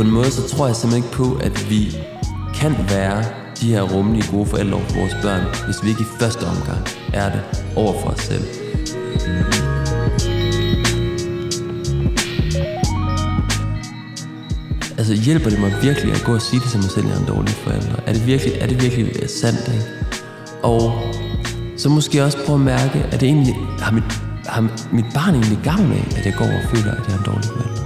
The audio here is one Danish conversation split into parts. på en måde, så tror jeg simpelthen ikke på, at vi kan være de her rummelige gode forældre over for vores børn, hvis vi ikke i første omgang er det over for os selv. Altså hjælper det mig virkelig at gå og sige det til mig selv, at jeg er en dårlig forælder? Er det virkelig sandt, ikke? Og så måske også prøve at mærke, at det egentlig har mit barn egentlig gavn af, at jeg går og føler, at jeg er en dårlig forælder.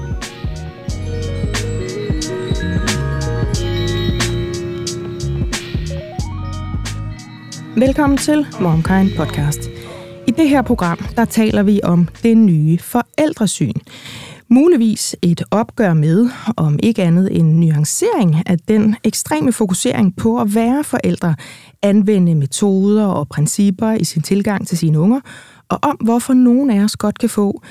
Velkommen til MomKind Podcast. I det her program, der taler vi om det nye forældresyn. Muligvis et opgør med, om ikke andet en nuancering af den ekstreme fokusering på at være forældre, anvende metoder og principper i sin tilgang til sine unger, og om hvorfor nogen af os godt kan få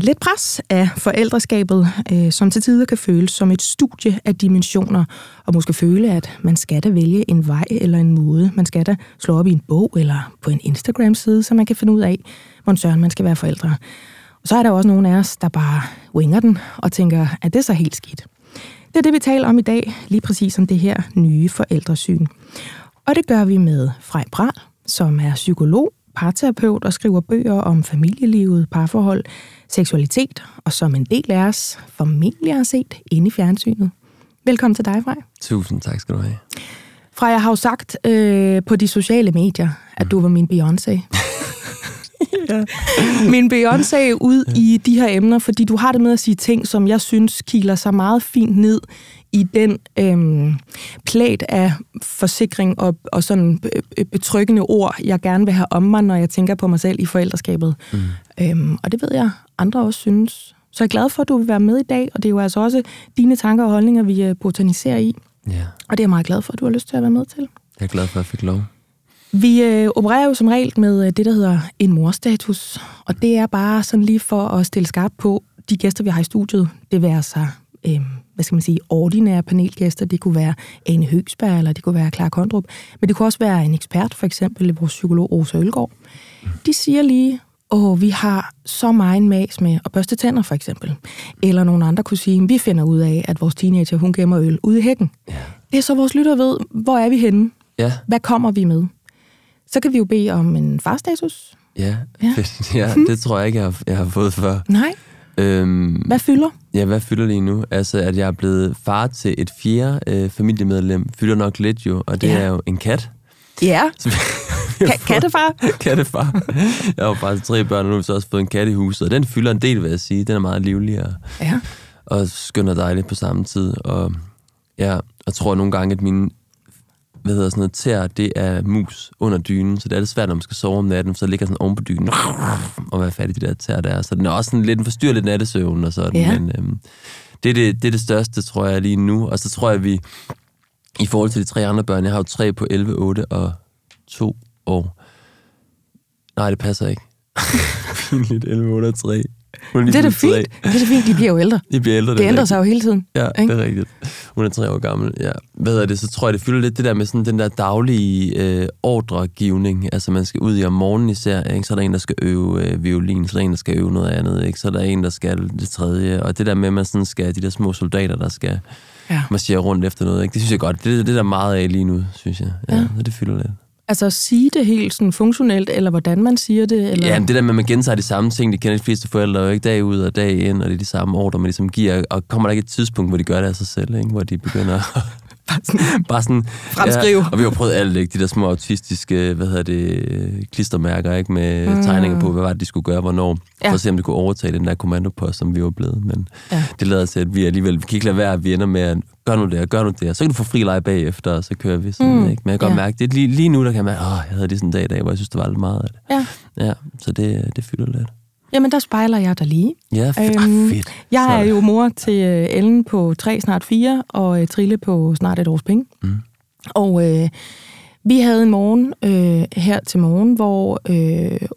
lidt pres af forældreskabet, som til tider kan føles som et studie af dimensioner, og måske føle, at man skal da vælge en vej eller en måde. Man skal da slå op i en bog eller på en Instagram-side, så man kan finde ud af, hvor søren man skal være forældre. Og så er der også nogle af os, der bare winger den og tænker, at det er så helt skidt. Det er det, vi taler om i dag, lige præcis om det her nye forældresyn. Og det gør vi med Frej Prahl, som er psykolog, parterapeut og skriver bøger om familielivet, parforhold, seksualitet, og som en del af os formentlig har set inde i fjernsynet. Velkommen til dig, Frej. Tusind tak skal du have. Frej, jeg har jo sagt på de sociale medier, at du var min Beyoncé. Ja. Min Beyoncé ud i de her emner, fordi du har det med at sige ting, som jeg synes kiler sig meget fint ned i den plæt af forsikring og sådan betryggende ord, jeg gerne vil have om mig, når jeg tænker på mig selv i forældreskabet. Mm. Og det ved jeg, andre også synes. Så jeg er glad for, at du vil være med i dag, og det er jo altså også dine tanker og holdninger, vi botaniserer i. Yeah. Og det er jeg meget glad for, at du har lyst til at være med til. Jeg er glad for, at jeg fik lov. Vi opererer jo som regel med det, der hedder en morstatus, og det er bare sådan lige for at stille skarpt på de gæster, vi har i studiet. Det være sig, hvad skal man sige, ordinære panelgæster. Det kunne være Anne Høgsberg, eller det kunne være Clara Kondrup. Men det kunne også være en ekspert, for eksempel vores psykolog Rosa Ølgaard. De siger lige, åh, vi har så meget mas med at børste tænder, for eksempel. Eller nogle andre kunne sige, vi finder ud af, at vores teenager, hun gemmer øl ude i hækken. Ja. Det er så vores lytter ved, hvor er vi henne? Ja. Hvad kommer vi med? Så kan vi jo bede om en farstatus. Ja. Ja, det tror jeg ikke, jeg har fået før. Nej. Hvad fylder? Ja, hvad fylder lige nu? Altså, at jeg er blevet far til et fjerde familiemedlem, fylder nok lidt jo, og det er jo en kat. Ja. Kattefar. Kattefar. Jeg har faktisk 3 børn, og nu har vi så også fået en kat i huset, og den fylder en del, vil jeg sige. Den er meget livlig og skøn og dejlig på samme tid. Og jeg tror nogle gange, at mine tæer, det er mus under dynen, så det er lidt svært, når man skal sove om natten, så ligger sådan oven på dynen, og hvad fat i de der tæer der. Så den er også sådan lidt en forstyrrelig nattesøvn og sådan, men det er det største, tror jeg, lige nu. Og så tror jeg, vi, i forhold til de 3 andre børn, jeg har jo 3 på 11, 8 og 2 år. Nej, det passer ikke. Pinligt, 11, 8 og 3. Det er da fint. De bliver jo ældre. Det ændrer sig jo hele tiden. Ja, ikke? Det er rigtigt. Hun er 3 år gammel. Ja. Så tror jeg, det fylder lidt det der med sådan den der daglige ordregivning. Altså, man skal ud i om morgenen især, ikke? Så er der en, der skal øve violin, så er der en, der skal øve noget andet, ikke? Så er der en, der skal det tredje. Og det der med, at man sådan skal, de der små soldater, der skal marchere rundt efter noget, ikke? Det synes jeg godt. Det er det, der er meget af lige nu, synes jeg. Ja. Så det fylder lidt. Altså at sige det helt sådan funktionelt, eller hvordan man siger det? Eller? Ja, det der med, at man gentager de samme ting, det kender de fleste forældre jo ikke dag ud og dag ind, og det er de samme ordre, man ligesom giver, og kommer der ikke et tidspunkt, hvor de gør det af sig selv, ikke? Hvor de begynder at bare sådan fremskrive. Ja, og vi har prøvet alt, ikke? De der små autistiske, klistermærker, ikke? Med tegninger på, hvad var det, de skulle gøre, hvornår, for at se, om det kunne overtage den der kommandopost, som vi var blevet. Men det lader til, at vi alligevel, vi kan ikke lade være, at vi ender med at gør nu det, så kan du få fri leje bagefter, og så kører vi sådan, ikke? Men jeg kan godt mærke, det lige nu, der kan jeg mærke, jeg havde det sådan en dag i dag, hvor jeg synes, det var lidt meget af det. Ja, så det fylder lidt. Jamen, der spejler jeg dig lige. Ja, fedt. Jeg er jo mor til Ellen på 3, snart 4, og Trille på snart 1 års penge. Mm. Og vi havde en morgen her til morgen, hvor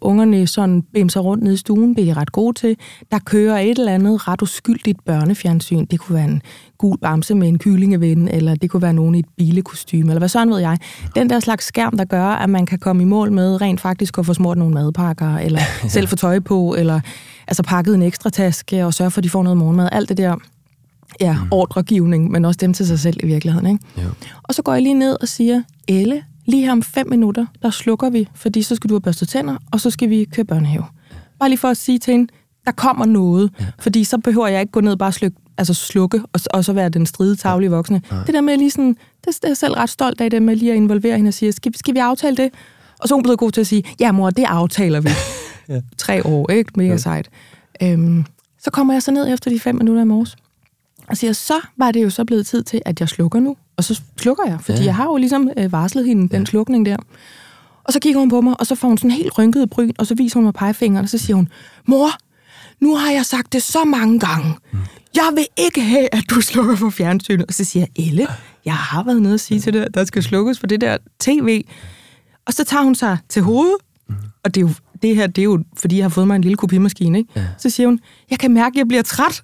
ungerne sådan bimser rundt nede i stuen, blev de ret gode til. Der kører et eller andet ret uskyldigt børnefjernsyn. Det kunne være en gul bamse med en kyllingeven, eller det kunne være nogen i et bilekostyme, eller hvad sådan ved jeg. Den der slags skærm, der gør, at man kan komme i mål med rent faktisk at få smurt nogle madpakker, eller selv få tøj på, eller altså pakket en ekstra taske og sørge for, at de får noget morgenmad. Alt det der ja, ordregivning, men også dem til sig selv i virkeligheden. Ikke? Ja. Og så går jeg lige ned og siger, Elle, lige her om 5 minutter, der slukker vi, fordi så skal du have børstet tænder, og så skal vi køre børnehave. Ja. Bare lige for at sige til hende, der kommer noget, ja, fordi så behøver jeg ikke gå ned og bare slukke, og så være den stridetavlige voksne. Ja. Det der med lige sådan, det er jeg selv ret stolt af, det med lige at involvere hende og sige, skal vi aftale det? Og så er hun blevet god til at sige, ja mor, det aftaler vi. Ja. 3 år, ikke? Mega sejt. Så kommer jeg så ned efter de 5 minutter i morges, og siger, så var det jo så blevet tid til, at jeg slukker nu. Og så slukker jeg, fordi jeg har jo ligesom varslet hende, den slukning der. Og så kigger hun på mig, og så får hun sådan helt rynket bryn, og så viser hun mig pegefingeren, og så siger hun, mor, nu har jeg sagt det så mange gange. Jeg vil ikke have, at du slukker for fjernsynet. Og så siger jeg, Elle, jeg har været nede og sige til dig, der skal slukkes for det der tv. Og så tager hun sig til hovedet, og det er jo, det er jo, fordi jeg har fået mig en lille kopimaskine, ikke? Ja. Så siger hun, jeg kan mærke, at jeg bliver træt.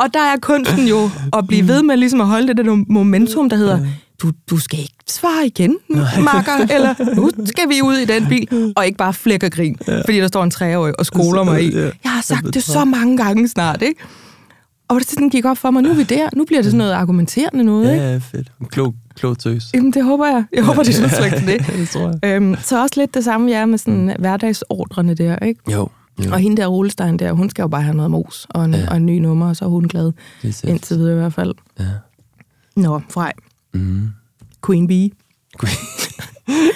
Og der er kunsten jo at blive ved med ligesom at holde det der momentum, der hedder, du skal ikke svare igen, makker, eller nu skal vi ud i den bil, og ikke bare flække og grin, fordi der står en 3-årig og skoler mig i. Jeg har sagt det så mange gange snart, ikke? Og det sådan gik op for mig, nu er vi der, nu bliver det sådan noget argumenterende noget, ikke? Ja, fedt. Klog tøs. Jamen, det håber jeg. Jeg håber, det er sådan til det. Det tror jeg. Så også lidt det samme, jeg er med sådan hverdagsordrene der, ikke? Jo. Og hende der, Rolestein der, hun skal jo bare have noget mos og en ny nummer, og så er hun glad. Indtil videre i hvert fald. Ja. Nå, Frej. Mm. Queen Bee.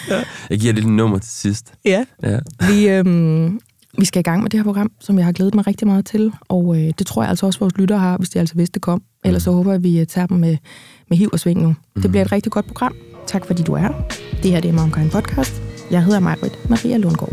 Ja. Jeg giver lidt nummer til sidst. Ja. Vi skal i gang med det her program, som jeg har glædet mig rigtig meget til, og det tror jeg altså også, vores lyttere har, hvis de altså vidste det kom. Ellers så håber jeg, at vi tager dem med hiv og sving nu. Det bliver et rigtig godt program. Tak fordi du er her. Det her er MomKind Podcast. Jeg hedder Majbritt Maria Lundgaard.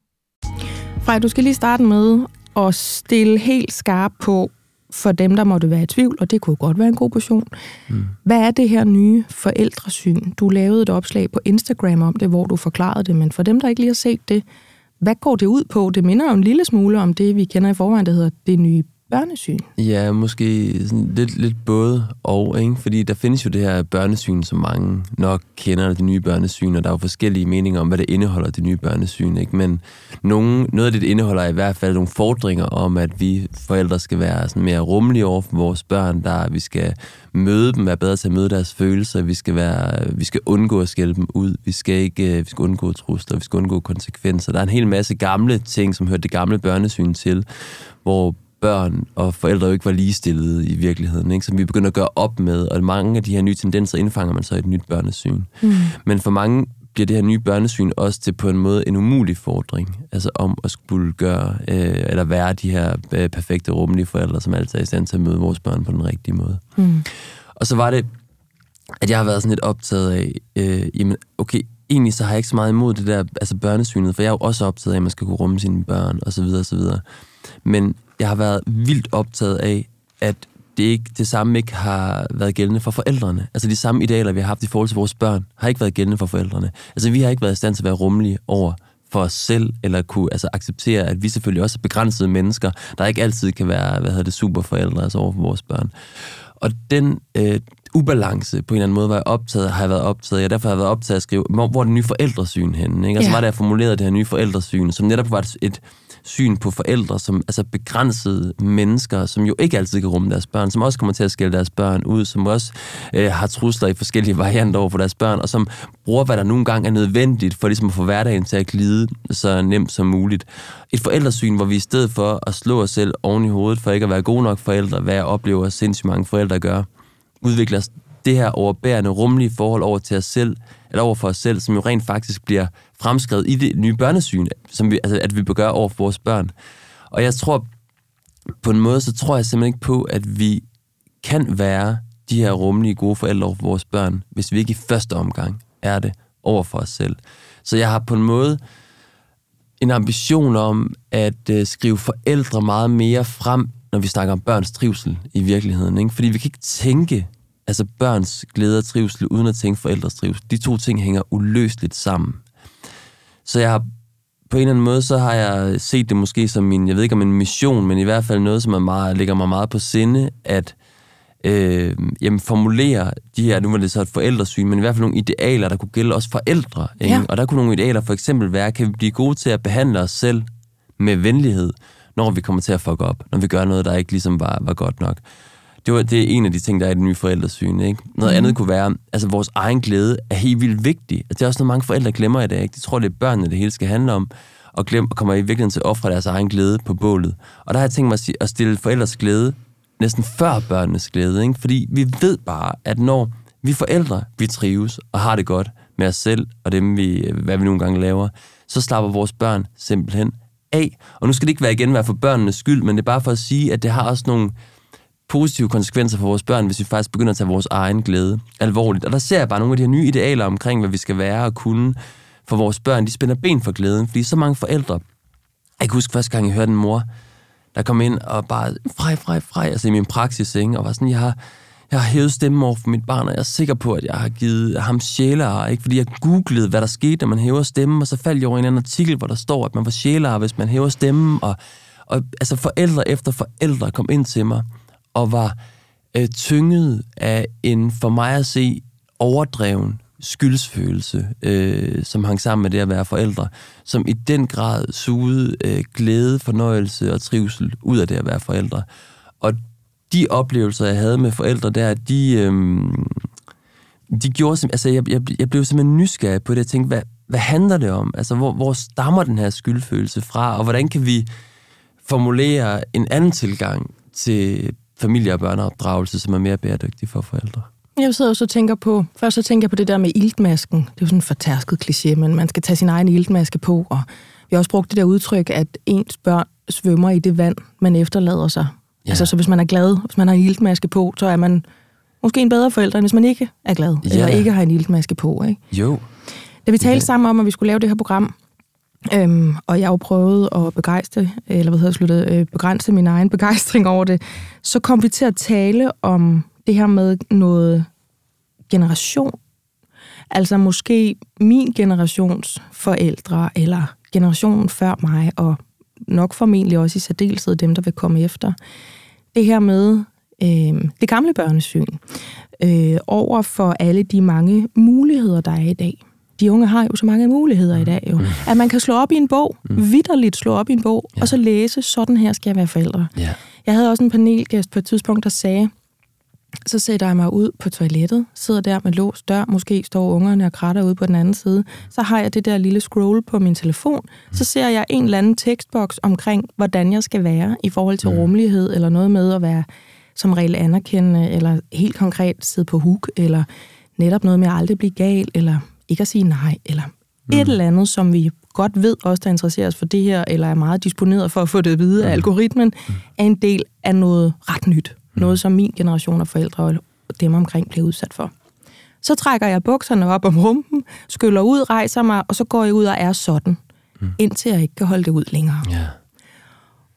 Frej, du skal lige starte med at stille helt skarpt på, for dem, der måtte være i tvivl, og det kunne godt være en god portion. Hvad er det her nye forældresyn? Du lavede et opslag på Instagram om det, hvor du forklarede det, men for dem, der ikke lige har set det, hvad går det ud på? Det minder jo en lille smule om det, vi kender i forvejen, der hedder det nye børnesyn. Ja, måske sådan lidt både og, ikke? Fordi der findes jo det her børnesyn, som mange nok kender, det nye børnesyn, og der er jo forskellige meninger om, hvad det indeholder, det nye børnesyn, ikke? Men noget af det indeholder i hvert fald nogle fordringer om, at vi forældre skal være sådan mere rummelige over for vores børn, vi skal møde dem, være bedre til at møde deres følelser, vi skal undgå at skælde dem ud, vi skal undgå trusler, vi skal undgå konsekvenser. Der er en hel masse gamle ting, som hører det gamle børnesyn til, hvor børn og forældre jo ikke var ligestillede i virkeligheden, ikke? Som vi begynder at gøre op med, og mange af de her nye tendenser indfanger man så i et nyt børnesyn. Men for mange bliver det her nye børnesyn også til på en måde en umulig fordring, altså om at skulle gøre, eller være de her perfekte, rummelige forældre, som altid er i stand til at møde vores børn på den rigtige måde. Og så var det, at jeg har været sådan lidt optaget af, jamen okay, egentlig så har jeg ikke så meget imod det der, altså børnesynet, for jeg er jo også optaget af, at man skal kunne rumme sine børn, osv. Men jeg har været vildt optaget af, at det samme ikke har været gældende for forældrene. Altså de samme idealer, vi har haft i forhold til vores børn, har ikke været gældende for forældrene. Altså vi har ikke været i stand til at være rummelige over for os selv, eller kunne altså acceptere, at vi selvfølgelig også er begrænsede mennesker, der ikke altid kan være superforældre, altså over for vores børn. Og den ubalance på en eller anden måde var jeg optaget, derfor har jeg været optaget at skrive, hvor er det nye forældresyn henne? Ikke? Og så var det, jeg formulerede det her nye forældresyn, som netop var et syn på forældre, som altså begrænsede mennesker, som jo ikke altid kan rumme deres børn, som også kommer til at skille deres børn ud, som også har trusler i forskellige varianter over for deres børn, og som bruger, hvad der nogle gange er nødvendigt, for ligesom at få hverdagen til at glide så nemt som muligt. Et forældresyn, hvor vi i stedet for at slå os selv oven i hovedet, for ikke at være gode nok forældre, hvad jeg oplever sindssygt mange forældre gør, udvikler det her overbærende, rumlige forhold over til os selv, eller over for os selv, som jo rent faktisk bliver fremskrevet i det nye børnesyn, som vi, altså, at vi bør over for vores børn. Og jeg tror, på en måde, så tror jeg simpelthen ikke på, at vi kan være de her rumlige, gode forældre over for vores børn, hvis vi ikke i første omgang er det over for os selv. Så jeg har på en måde en ambition om at skrive forældre meget mere frem, når vi snakker om børns trivsel i virkeligheden. Ikke? Fordi vi kan ikke tænke altså børns glæde og trivsel, uden at tænke forældres trivsel. De to ting hænger uløseligt sammen. Så jeg har på en eller anden måde, så har jeg set det måske som min, jeg ved ikke om en mission, men i hvert fald noget, som er meget, ligger mig meget på sinde, at formulere de her, nu var det så et forældresyn, men i hvert fald nogle idealer, der kunne gælde også forældre. Ikke? Ja. Og der kunne nogle idealer for eksempel være, kan vi blive gode til at behandle os selv med venlighed, når vi kommer til at fuck op, når vi gør noget, der ikke ligesom var godt nok. Det er en af de ting, der er i det nye forældresyn. Ikke? Noget andet kunne være, altså vores egen glæde er helt vildt vigtig. Det er også noget, mange forældre glemmer i dag. Ikke? De tror, det er børnene, det hele skal handle om, og kommer i virkeligheden til at ofre deres egen glæde på bålet. Og der har jeg tænkt mig at stille forældres glæde næsten før børnenes glæde. Ikke? Fordi vi ved bare, at når vi forældre, vi trives og har det godt med os selv og dem, hvad vi nogle gange laver, så slapper vores børn simpelthen af. Og nu skal det ikke være for børnenes skyld, men det er bare for at sige, at det har også nogle positive konsekvenser for vores børn, hvis vi faktisk begynder at tage vores egen glæde alvorligt. Og der ser jeg bare nogle af de her nye idealer omkring, hvad vi skal være og kunne for vores børn. De spænder ben for glæden, fordi så mange forældre... Jeg kan huske første gang, jeg hørte en mor, der kom ind og bare frej, altså i min praksis, ikke? Og var sådan, jeg har hævet stemmen over for mit barn, og jeg er sikker på, at jeg har givet ham sjæler, ikke? Fordi jeg googlede, hvad der skete, når man hæver stemmen, og så faldt jeg over en anden artikel, hvor der står, at man var sjæler, hvis man hæver stemmen, og altså forældre efter forældre kom ind til mig, og var tynget af en, for mig at se, overdreven skyldsfølelse, som hang sammen med det at være forældre, som i den grad sugede glæde, fornøjelse og trivsel ud af det at være forældre. Og de oplevelser, jeg havde med forældre der, de gjorde... Altså, jeg blev simpelthen nysgerrig på det. Jeg tænkte, hvad handler det om? Altså, hvor stammer den her skyldfølelse fra? Og hvordan kan vi formulere en anden tilgang til familie- og børneopdragelse, som er mere bæredygtig for forældre? Jeg sidder også og tænker på... Først så tænker jeg på det der med iltmasken. Det er jo sådan en fortærsket kliché, men man skal tage sin egen iltmaske på, og vi har også brugt det der udtryk, at ens børn svømmer i det vand, man efterlader sig. Ja. Altså, så hvis man er glad, hvis man har en iltmaske på, så er man måske en bedre forælder, end hvis man ikke er glad, eller ikke har en iltmaske på, ikke? Jo. Da vi talte sammen om, at vi skulle lave det her program, og jeg jo prøvede at begrænse min egen begejstring over det, så kom vi til at tale om det her med noget generation. Altså måske min generations forældre, eller generationen før mig, og nok formentlig også i særdeleshed dem, der vil komme efter. Det her med det gamle børnesyn, over for alle de mange muligheder, der er i dag. De unge har jo så mange muligheder i dag, jo. At man kan slå op i en bog, vitterligt slå op i en bog, og så læse, sådan her skal jeg være forældre. Yeah. Jeg havde også en panelgæst på et tidspunkt, der sagde, så sætter jeg mig ud på toilettet, sidder der med låst dør, måske står ungerne og kratter ude på den anden side, så har jeg det der lille scroll på min telefon, så ser jeg en eller anden tekstboks omkring, hvordan jeg skal være i forhold til rummelighed, eller noget med at være som regel anerkendende, eller helt konkret sidde på huk, eller netop noget med at aldrig blive gal, eller ikke at sige nej, eller et eller andet, som vi godt ved også, der interesserer os for det her, eller er meget disponeret for at få det at vide af algoritmen, er en del af noget ret nyt. Noget, som min generation af forældre og dem omkring bliver udsat for. Så trækker jeg bukserne op om rumpen, skyller ud, rejser mig, og så går jeg ud og er sådan, indtil jeg ikke kan holde det ud længere. Yeah.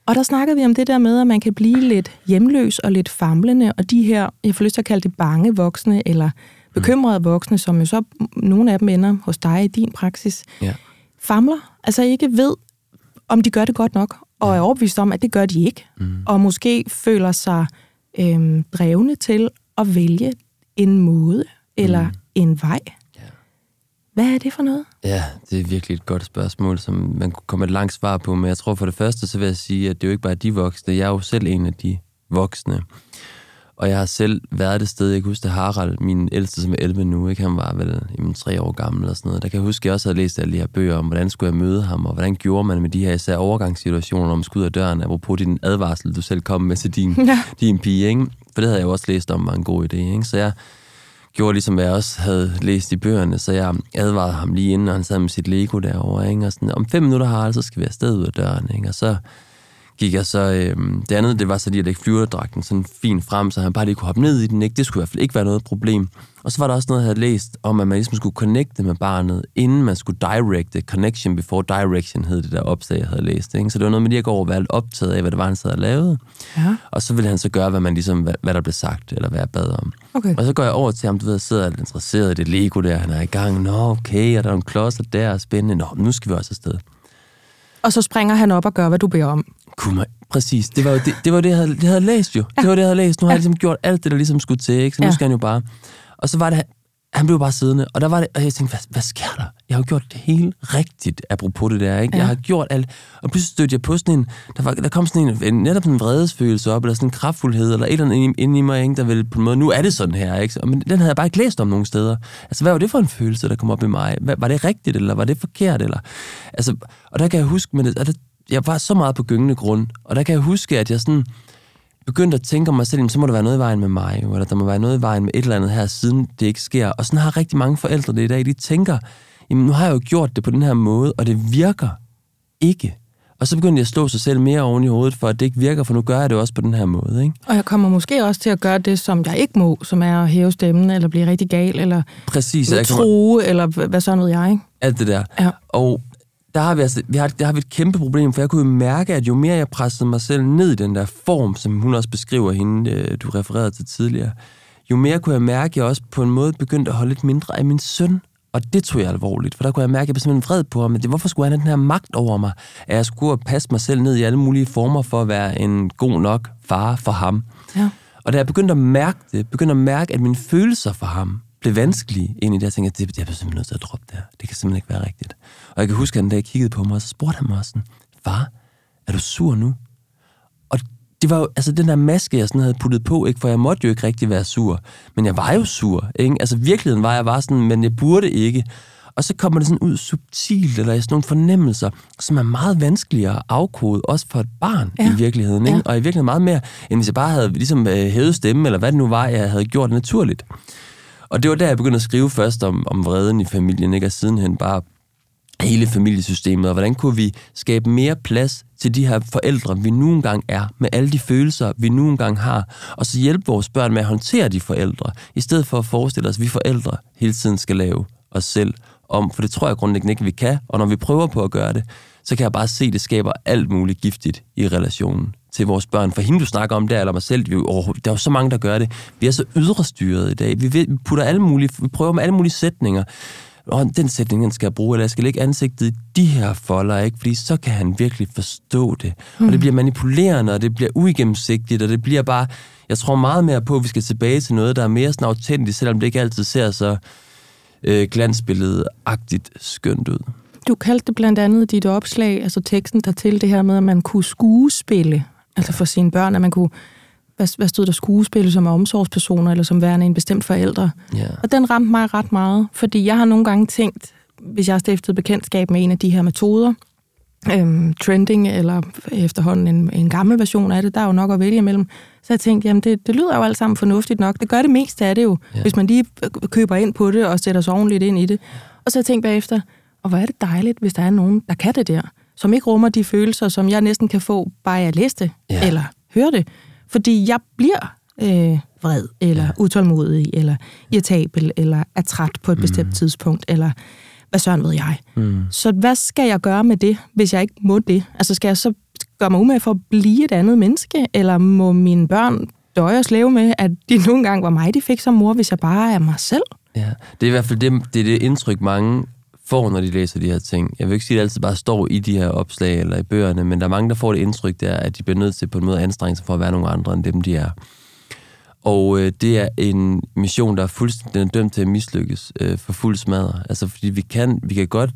Og der snakkede vi om det der med, at man kan blive lidt hjemløs og lidt famlende, og de her, jeg får lyst til at kalde det bange voksne, eller bekymrede voksne, som jo så nogle af dem ender hos dig i din praksis, famler, altså ikke ved, om de gør det godt nok, og er overbevist om, at det gør de ikke, og måske føler sig drevne til at vælge en måde eller en vej? Ja. Hvad er det for noget? Ja, det er virkelig et godt spørgsmål, som man kunne komme et langt svar på. Men jeg tror for det første, så vil jeg sige, at det er jo ikke bare de voksne. Jeg er jo selv en af de voksne. Og jeg har selv været det sted, jeg kan huske, at Harald, min ældste, som er 11 nu, ikke? Han var vel 3 år gammel eller sådan noget. Der kan jeg huske, at jeg også havde læst alle de her bøger om, hvordan skulle jeg møde ham, og hvordan gjorde man med de her især overgangssituationer, om skud af døren, apropos din advarsel, du selv kom med til din pige, ikke? For det havde jeg jo også læst om, var en god idé, ikke? Så jeg gjorde ligesom, hvad jeg også havde læst i bøgerne, så jeg advarede ham lige inden, og han sad med sit Lego derovre, ikke? Og sådan, om 5 minutter, Harald, så skal vi afsted ud af døren, ikke? Og så gik jeg så, det andet, det var så lige at lægge flyverdragten sådan fint frem, så han bare lige kunne hoppe ned i den, ikke? Det skulle i hvert fald ikke være noget problem. Og så var der også noget, jeg havde læst om, at man ligesom skulle connecte med barnet, inden man skulle directe. Connection before direction hed det der opslag, jeg havde læst, ikke? Så det var noget med lige at gå over og være optaget af, hvad det var, han sad og lavede. Ja. Og så ville han så gøre, hvad der blev sagt, eller hvad jeg bad om. Okay. Og så går jeg over til ham, du ved, jeg sidder lidt interesseret i det Lego der, han er i gang. Nå, okay, og der er nogle klodser der, spændende. Nå, nu skal vi også afsted. Og så springer han op og gør, hvad du beder om. Præcis. Det var jo det jeg havde læst jo. Ja. Det var det, jeg havde læst. Nu har jeg ligesom gjort alt det, der ligesom skulle til, ikke? Så nu skal han jo bare. Og så var det, han blev bare siddende. Og der var det, og jeg tænkte, hvad sker der? Jeg har jo gjort det hele rigtigt, apropos det der, ikke? Ja. Jeg har gjort alt. Og pludselig stødte jeg på sådan en, der kom sådan en netop en vredesfølelse op, eller sådan en kraftfuldhed, eller et eller andet inde i mig, ikke? Der ville på en måde, nu er det sådan her, ikke? Men den havde jeg bare ikke læst om nogen steder. Altså, hvad var det for en følelse, der kom op i mig? Var det rigtigt, eller var det forkert? Eller? Altså, og der kan jeg huske, men jeg var så meget på gyngende grund, og der kan jeg huske, at jeg sådan begyndte at tænke om mig selv, så må der være noget i vejen med mig, eller der må være noget i vejen med et eller andet her, siden det ikke sker. Og sådan har rigtig mange forældre det i dag, de tænker, jamen nu har jeg jo gjort det på den her måde, og det virker ikke. Og så begyndte jeg at slå sig selv mere oven i hovedet, for at det ikke virker, for nu gør jeg det også på den her måde, ikke? Og jeg kommer måske også til at gøre det, som jeg ikke må, som er at hæve stemmen, eller blive rigtig gal, eller true, eller hvad sådan ved jeg, ikke? Alt det der. Ja. Og Der har vi et kæmpe problem, for jeg kunne jo mærke, at jo mere jeg pressede mig selv ned i den der form, som hun også beskriver hende, du refererede til tidligere, jo mere kunne jeg mærke, at jeg også på en måde begyndte at holde lidt mindre af min søn. Og det tog jeg alvorligt, for der kunne jeg mærke, at jeg blev simpelthen vred på ham. Hvorfor skulle han have den her magt over mig? At jeg skulle passe mig selv ned i alle mulige former for at være en god nok far for ham. Ja. Og da jeg begyndte at mærke det, at mine følelser for ham blev vanskelige ind i det, jeg tænkte, at jeg bliver simpelthen nødt til at droppe det her. Det kan simpelthen ikke være rigtigt. Og jeg kan huske, at han da kiggede på mig, og så spurgte han mig sådan, far, er du sur nu? Og det var jo, altså den der maske, jeg sådan havde puttet på, ikke? For jeg måtte jo ikke rigtig være sur, men jeg var jo sur, ikke? Altså virkeligheden var, jeg var sådan, men jeg burde ikke. Og så kommer det sådan ud subtilt, eller i sådan nogle fornemmelser, som er meget vanskeligere at afkode, også for et barn i virkeligheden, ikke? Ja. Og i virkeligheden meget mere, end hvis jeg bare havde ligesom hævet stemme, eller hvad det nu var, jeg havde gjort naturligt. Og det var der, jeg begyndte at skrive først om vreden i familien, ikke? Og sidenhen bare hele familiesystemet, og hvordan kunne vi skabe mere plads til de her forældre, vi nu engang er, med alle de følelser, vi nu engang har, og så hjælpe vores børn med at håndtere de forældre, i stedet for at forestille os, at vi forældre hele tiden skal lave os selv om, for det tror jeg grundlæggende ikke, vi kan, og når vi prøver på at gøre det, så kan jeg bare se, at det skaber alt muligt giftigt i relationen til vores børn. For hende, du snakker om der, eller mig selv, der er jo så mange, der gør det. Vi er så ydrestyret i dag. Vi prøver med alle mulige sætninger. Og den sætning, han skal bruge, eller jeg skal lægge ansigtet i de her folder, ikke? Fordi så kan han virkelig forstå det. Og det bliver manipulerende, og det bliver uigennemsigtigt, og det bliver bare, jeg tror meget mere på, at vi skal tilbage til noget, der er mere sådan autentisk, selvom det ikke altid ser så glansbillede-agtigt skønt ud. Du kaldte det blandt andet dit opslag, altså teksten dertil, det her med, at man kunne skuespille, altså for sine børn, at man kunne, hvad stod der, skuespille som omsorgspersoner, eller som værende en bestemt forælder. Yeah. Og den ramte mig ret meget, fordi jeg har nogle gange tænkt, hvis jeg stiftede bekendtskab med en af de her metoder, trending, eller efterhånden en gammel version af det, der er jo nok at vælge imellem, så jeg tænkte, jamen det lyder jo alt sammen fornuftigt nok, det gør det meste af det jo, hvis man lige køber ind på det, og sætter sig ordentligt ind i det. Og så jeg tænkte bagefter, og hvor er det dejligt, hvis der er nogen, der kan det der, som ikke rummer de følelser, som jeg næsten kan få, bare jeg læste eller hører det. Fordi jeg bliver vred, eller utålmodig, eller irritabel, eller er træt på et bestemt tidspunkt, eller hvad søren ved jeg. Så hvad skal jeg gøre med det, hvis jeg ikke må det? Altså skal jeg så gøre mig umage for at blive et andet menneske, eller må mine børn døje og slæve med, at det nogle gange var mig, de fik som mor, hvis jeg bare er mig selv? Ja, det er i hvert fald det indtryk, mange får, når de læser de her ting. Jeg vil ikke sige, at det altid bare står i de her opslag eller i bøgerne, men der er mange, der får det indtryk der, at de bliver nødt til på en måde at anstrenge sig for at være nogle andre end dem, de er. Og det er en mission, der er fuldstændig dømt til at mislykkes for fuld smadre. Altså, fordi vi kan godt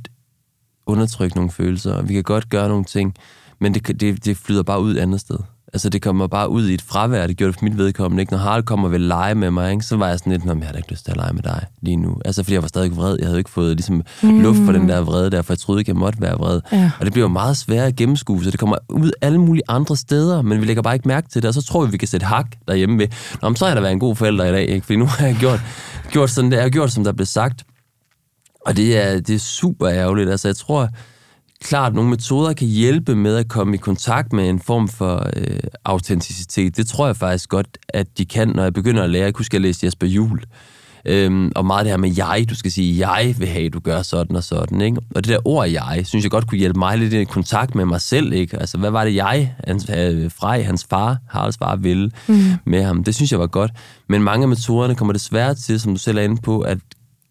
undertrykke nogle følelser, og vi kan godt gøre nogle ting, men det flyder bare ud et andet sted. Altså, det kommer bare ud i et fravær, det gjorde det for mit vedkommende. Ikke? Når Harald kommer og vil lege med mig, ikke? Så var jeg sådan lidt, jeg havde ikke lyst til at lege med dig lige nu. Altså, fordi jeg var stadig vred. Jeg havde ikke fået ligesom, luft for den der vrede der, for jeg troede ikke, jeg måtte være vred. Ja. Og det bliver meget svært at gennemskue, så det kommer ud alle mulige andre steder, men vi lægger bare ikke mærke til det, og så tror vi kan sætte hak derhjemme ved. Nå, men så har jeg da været en god forælder i dag, ikke? Fordi nu har jeg gjort sådan der, jeg har gjort, som der blev sagt. Og det er super ærgerligt. Altså, jeg tror... Klart, nogle metoder kan hjælpe med at komme i kontakt med en form for autenticitet. Det tror jeg faktisk godt, at de kan, når jeg begynder at lære. Jeg kunne huske, at læse Jesper Juhl. Og meget det her med jeg. Du skal sige, jeg vil have, du gør sådan og sådan. Ikke? Og det der ord jeg, synes jeg godt kunne hjælpe mig lidt i kontakt med mig selv. Ikke? Altså, hvad var det jeg, Frej, hans far, Haralds far, ville med ham? Det synes jeg var godt. Men mange af metoderne kommer desværre til, som du selv er inde på, at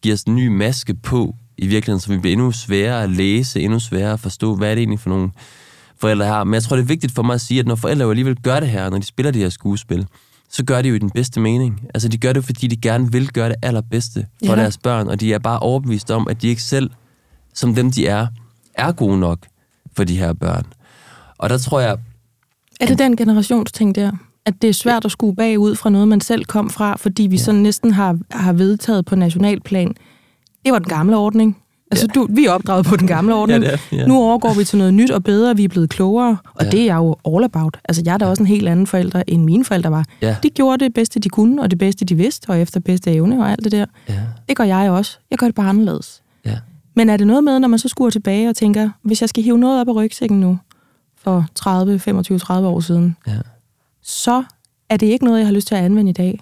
give os en ny maske på, i virkeligheden, så vi bliver endnu sværere at læse, endnu sværere at forstå, hvad er det egentlig for nogle forældre her. Men jeg tror, det er vigtigt for mig at sige, at når forældre jo alligevel gør det her, når de spiller det her skuespil, så gør de jo i den bedste mening. Altså, de gør det, fordi de gerne vil gøre det allerbedste for deres børn, og de er bare overbevist om, at de ikke selv, som dem de er gode nok for de her børn. Og der tror jeg... Er det den generationsting der? At det er svært at skue bagud fra noget, man selv kom fra, fordi vi sådan næsten har vedtaget på nationalplan. Det var den gamle ordning. Altså, vi er opdraget på den gamle ordning. Nu overgår vi til noget nyt og bedre, vi er blevet klogere, og det er jeg jo all about. Altså, jeg er da også en helt anden forældre, end mine forældre var. Ja. De gjorde det bedste, de kunne, og det bedste, de vidste, og efter bedste evne og alt det der. Ja. Det gør jeg også. Jeg gør det bare anderledes. Ja. Men er det noget med, når man så skuer tilbage og tænker, hvis jeg skal hive noget op af rygsækken nu, for 30 år siden, så er det ikke noget, jeg har lyst til at anvende i dag.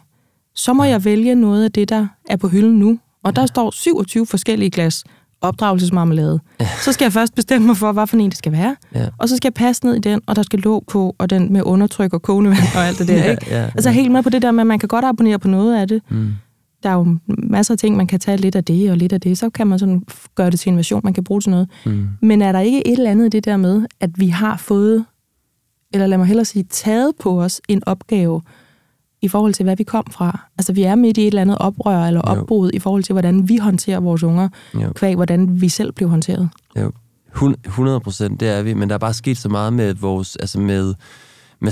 Så må jeg vælge noget af det, der er på hylden nu. Og der står 27 forskellige glas opdragelsesmarmelade. Så skal jeg først bestemme mig for, hvad for en det skal være. Ja. Og så skal jeg passe ned i den, og der skal låg på, og den med undertryk og kogevand og alt det der. Ikke? Altså helt med på det der med, at man kan godt abonnere på noget af det. Mm. Der er jo masser af ting, man kan tage lidt af det og lidt af det. Så kan man sådan gøre det til en version, man kan bruge til noget. Mm. Men er der ikke et eller andet i det der med, at vi har fået, eller lad mig hellere sige, taget på os en opgave, i forhold til, hvad vi kom fra. Altså, vi er midt i et eller andet oprør eller opbrud i forhold til, hvordan vi håndterer vores unger, kvæg, hvordan vi selv blev håndteret. 100%, det er vi, men der er bare sket så meget med vores, altså med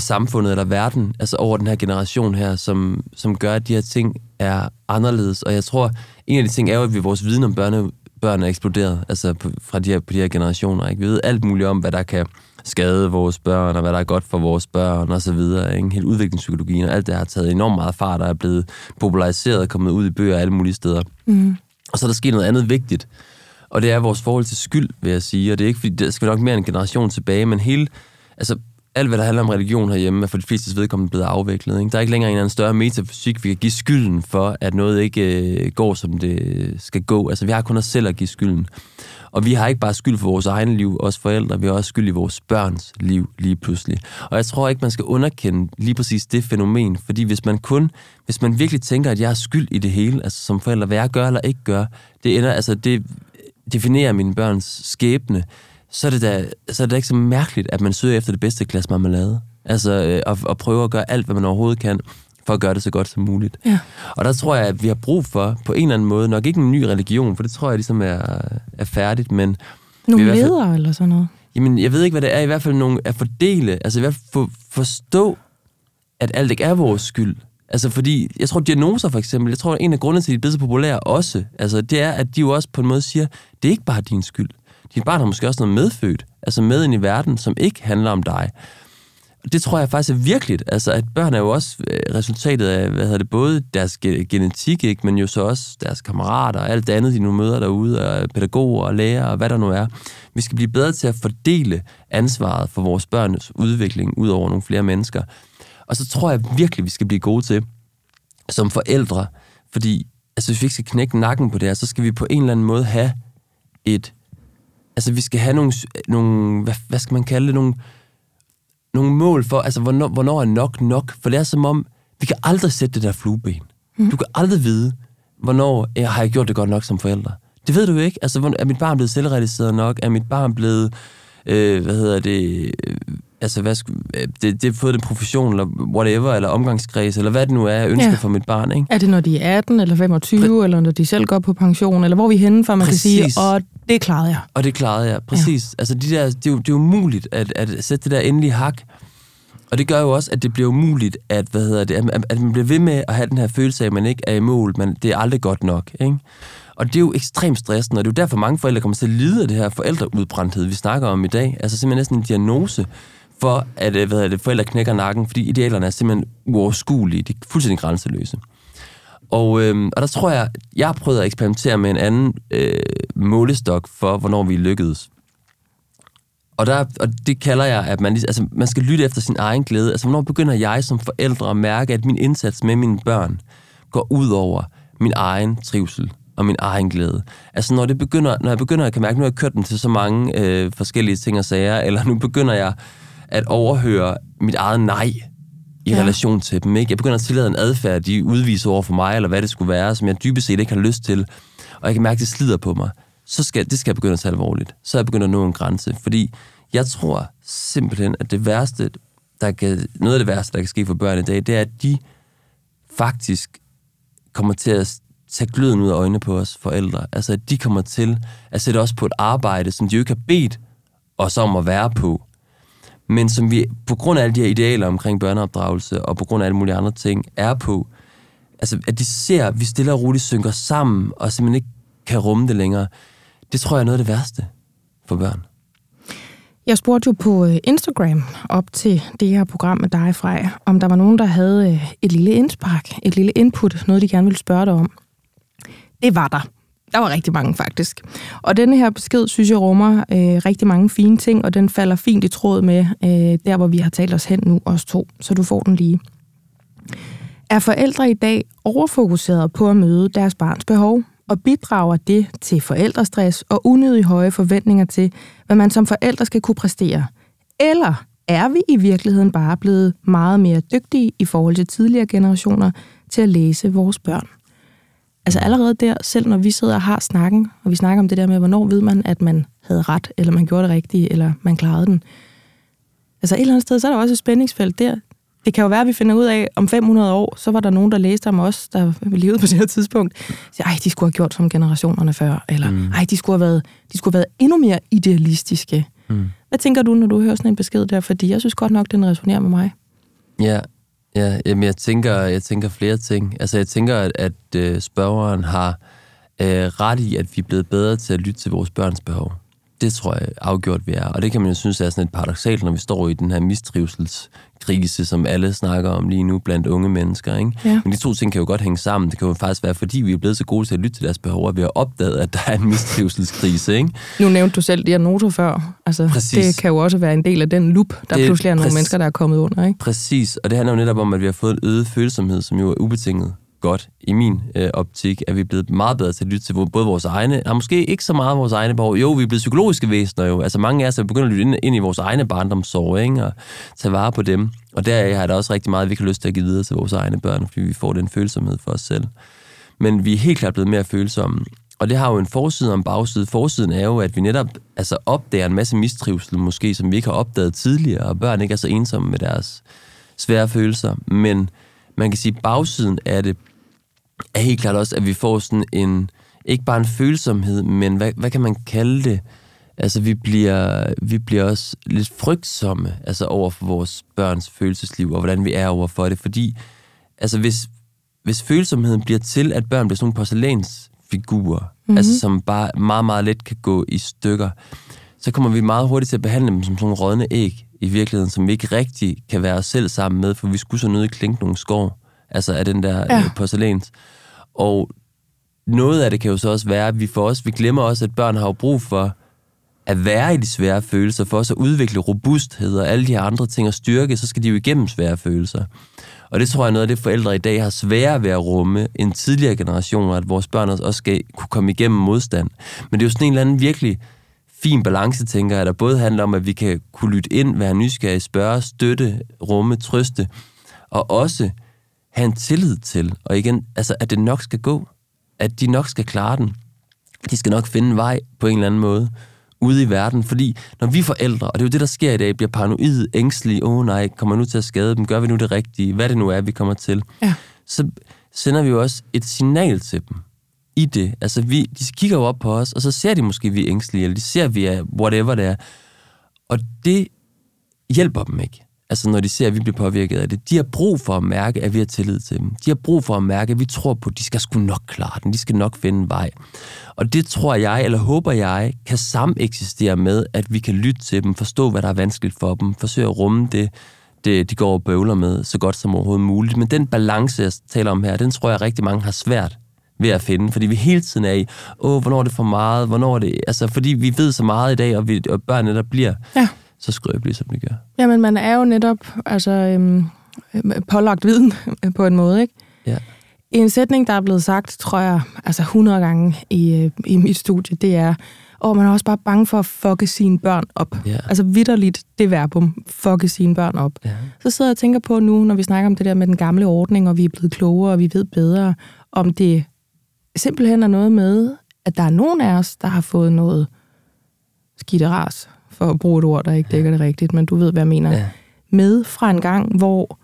samfundet eller verden, altså over den her generation her, som gør, at de her ting er anderledes. Og jeg tror, en af de ting er jo, at vores viden om børn er eksploderet, altså på de her generationer. Ikke? Vi ved alt muligt om, hvad der kan skade vores børn, og hvad der er godt for vores børn, og så videre. Ikke? Hele udviklingspsykologien og alt det har taget enormt meget fart, der er blevet populariseret, kommet ud i bøger og alle mulige steder. Mm. Og så er der sket noget andet vigtigt, og det er vores forhold til skyld, vil jeg sige. Og det er ikke, fordi der skal nok mere en generation tilbage, men alt, hvad der handler om religion herhjemme, er for de flestes vedkommende blevet afviklet. Ikke? Der er ikke længere en eller anden større metafysik, vi kan give skylden for, at noget ikke går, som det skal gå. Altså, vi har kun os selv at give skylden. Og vi har ikke bare skyld for vores egne liv, os forældre, vi har også skyld i vores børns liv lige pludselig. Og jeg tror ikke, man skal underkende lige præcis det fænomen, fordi hvis man virkelig tænker, at jeg er skyld i det hele, altså som forældre, hvad jeg gør eller ikke gør, det definerer mine børns skæbne, så er det da ikke så mærkeligt, at man søger efter det bedste glas marmelade. Altså, og prøver at gøre alt, hvad man overhovedet kan, for at gøre det så godt som muligt. Ja. Og der tror jeg, at vi har brug for, på en eller anden måde, nok ikke en ny religion, for det tror jeg ligesom er færdigt, men... Nogle ledere eller sådan noget? Jamen, jeg ved ikke, hvad det er. I hvert fald nogle at fordele. Altså, i hvert fald forstå, at alt ikke er vores skyld. Altså, fordi... Jeg tror, diagnoser for eksempel, jeg tror, en af grundene til, at de er blevet så populære også, altså, det er, at de jo også på en måde siger, det er ikke bare din skyld. Dit barn har måske også noget medfødt, altså med ind i verden, som ikke handler om dig. Det tror jeg faktisk er virkeligt, altså at børn er jo også resultatet af, både deres genetik, ikke, men jo så også deres kammerater og alt det andet, de nu møder derude, og pædagoger og lærere og hvad der nu er. Vi skal blive bedre til at fordele ansvaret for vores børns udvikling ud over nogle flere mennesker. Og så tror jeg virkelig, vi skal blive gode til som forældre, fordi altså, hvis vi ikke skal knække nakken på det her, så skal vi på en eller anden måde have vi skal have nogle hvad skal man kalde det, nogle mål for, altså hvornår er nok, for det er som om, vi kan aldrig sætte det der flueben. Mm. Du kan aldrig vide, hvornår har jeg gjort det godt nok som forældre. Det ved du ikke. Altså, er mit barn blevet selvrealiseret nok? Er mit barn blevet, altså hvad det er fået en profession, eller whatever, eller omgangskreds, eller hvad det nu er, jeg ønsker for mit barn, ikke? Er det, når de er 18, eller 25, eller når de selv går på pension, eller hvor er vi henne, for man kan sige, og det klarede jeg. Og det klarede jeg, præcis. Ja. Altså de der, det er jo umuligt at sætte det der endelige hak, og det gør jo også, at det bliver umuligt, at man bliver ved med at have den her følelse af, at man ikke er i mål, men det er aldrig godt nok, ikke? Og det er jo ekstremt stressende, og det er jo derfor, mange forældre kommer til at lide af det her forældreudbrændthed, vi snakker om i dag. Altså simpelthen næsten en diagnose for, at forældre knækker nakken, fordi idealerne er simpelthen uoverskuelige, de er fuldstændig grænseløse. Og der tror jeg, jeg prøvede at eksperimentere med en anden målestok for, hvornår vi lykkedes. Og det kalder jeg, at man skal lytte efter sin egen glæde. Altså hvornår begynder jeg som forældre at mærke, at min indsats med mine børn går ud over min egen trivsel og min egen glæde. Altså når jeg begynder, jeg kan mærke, nu har jeg kørt den til så mange forskellige ting og sager, eller nu begynder jeg at overhøre mit eget nej i relation til dem, ikke? Jeg begynder at tillade en adfærd, de udviser over for mig, eller hvad det skulle være, som jeg dybest set ikke har lyst til, og jeg kan mærke, det slider på mig. Så skal jeg begynde at tage alvorligt. Så er jeg begyndt at nå en grænse, fordi jeg tror simpelthen, at noget af det værste, der kan ske for børn i dag, det er, at de faktisk kommer til at tage gløden ud af øjnene på os forældre. Altså, at de kommer til at sætte os på et arbejde, som de jo ikke har bedt os om at være på. Men som vi, på grund af alle de her idealer omkring børneopdragelse, og på grund af alle mulige andre ting, er på. Altså, at de ser, at vi stille og roligt synker sammen, og simpelthen ikke kan rumme det længere. Det tror jeg er noget af det værste for børn. Jeg spurgte jo på Instagram op til det her program med dig, Frej, om der var nogen, der havde et lille indspark, et lille input, noget de gerne ville spørge dig om. Det var der. Der var rigtig mange, faktisk. Og denne her besked, synes jeg, rummer rigtig mange fine ting, og den falder fint i tråd med der, hvor vi har talt os hen nu, os to. Så du får den lige. Er forældre i dag overfokuseret på at møde deres barns behov, og bidrager det til forældrestress og unødig høje forventninger til, hvad man som forældre skal kunne præstere? Eller er vi i virkeligheden bare blevet meget mere dygtige i forhold til tidligere generationer til at læse vores børn? Altså allerede der, selv når vi sidder og har snakken, og vi snakker om det der med, hvornår ved man, at man havde ret, eller man gjorde det rigtige, eller man klarede den. Altså et eller andet sted, så er der også et spændingsfelt der. Det kan jo være, at vi finder ud af, om 500 år, så var der nogen, der læste om os, der levede på det her tidspunkt. Så, ej, de skulle have gjort som generationerne før, eller ej, de skulle have været endnu mere idealistiske. Mm. Hvad tænker du, når du hører sådan en besked der? Fordi jeg synes godt nok, den resonerer med mig. Ja, jamen jeg tænker flere ting. Altså jeg tænker, at spørgeren har ret i, at vi er blevet bedre til at lytte til vores børns behov. Det tror jeg afgjort, vi er. Og det kan man jo synes er sådan et paradoksalt, når vi står i den her mistrivselskrise, som alle snakker om lige nu blandt unge mennesker, ikke? Ja. Men de to ting kan jo godt hænge sammen. Det kan jo faktisk være, fordi vi er blevet så gode til at lytte til deres behov, at vi har opdaget, at der er en mistrivselskrise, ikke? Nu nævnte du selv de her noter før. Altså, det kan jo også være en del af den loop, der det pludselig er nogle mennesker, der er kommet under, ikke? Præcis, og det handler jo netop om, at vi har fået en øget følsomhed, som jo er ubetinget godt i min optik, at vi er blevet meget bedre til at lytte til både vores egne, og måske ikke så meget vores egne behov. Jo, vi er blevet psykologiske væsener jo. Altså mange af os er begyndt at lytte ind i vores egne barndomssorg, ikke? Og tage vare på dem. Og der har der også rigtig meget, vi kan lyst til at give videre til vores egne børn, fordi vi får den følsomhed for os selv. Men vi er helt klart blevet mere følsomme. Og det har jo en forside og en bagside. Forsiden er jo, at vi netop opdager en masse mistrivsel, måske, som vi ikke har opdaget tidligere, og børn ikke er så ensomme med deres svære følelser. Men man kan sige, at bagsiden af det er helt klart også, at vi får sådan en, ikke bare en følsomhed, men hvad kan man kalde det? Altså, vi bliver også lidt frygtsomme, altså over for vores børns følelsesliv, og hvordan vi er over for det, fordi, altså, hvis følsomheden bliver til, at børn bliver sådan nogle porcelænsfigurer, altså, som bare meget, meget let kan gå i stykker, så kommer vi meget hurtigt til at behandle dem som sådan nogle rådne æg, i virkeligheden, som vi ikke rigtig kan være os selv sammen med, for vi skulle så nødt klinke nogle skår, altså af den der porcelæns. Og noget af det kan jo så også være, at vi glemmer også, at børn har jo brug for at være i de svære følelser, for også at udvikle robusthed og alle de her andre ting og styrke, så skal de jo igennem svære følelser. Og det tror jeg er noget af det, forældre i dag har sværere ved at rumme end tidligere generationer, at vores børn også skal kunne komme igennem modstand. Men det er jo sådan en eller anden virkelig fin balance, tænker jeg, der både handler om, at vi kan kunne lytte ind, være nysgerrige, spørge, støtte, rumme, trøste, og også have en tillid til, og igen, altså, at det nok skal gå, at de nok skal klare den, de skal nok finde vej på en eller anden måde, ude i verden. Fordi når vi forældre, og det er jo det, der sker i dag, bliver paranoid, ængstelige, nej, kommer nu til at skade dem, gør vi nu det rigtige, hvad det nu er, vi kommer til, ja. Så sender vi jo også et signal til dem i det. Altså, de kigger jo op på os, og så ser de måske, vi er ængstelige, eller de ser, vi er whatever det er. Og det hjælper dem ikke. Altså, når de ser, at vi bliver påvirket af det. De har brug for at mærke, at vi har tillid til dem. De har brug for at mærke, at vi tror på, at de skal sgu nok klare den. De skal nok finde en vej. Og det tror jeg, eller håber jeg, kan sameksistere med, at vi kan lytte til dem, forstå, hvad der er vanskeligt for dem, forsøge at rumme det, de går og bøvler med, så godt som overhovedet muligt. Men den balance, jeg taler om her, den tror jeg, rigtig mange har svært ved at finde, fordi vi hele tiden er i, hvornår er det for meget, hvornår er det... Altså, fordi vi ved så meget i dag, og børnene, der bliver... Ja. Så skrøbeligt, som det gør. Jamen, man er jo netop pålagt viden på en måde, ikke? Ja. En sætning, der er blevet sagt, tror jeg, altså 100 gange i mit studie, det er, man er også bare bange for at fucke sine børn op. Ja. Altså vitterligt det verbum, fucke sine børn op. Ja. Så sidder jeg og tænker på nu, når vi snakker om det der med den gamle ordning, og vi er blevet klogere, og vi ved bedre, om det simpelthen er noget med, at der er nogen af os, der har fået noget skidteras, for at bruge et ord, der ikke dækker det rigtigt, men du ved, hvad jeg mener, med fra en gang, hvor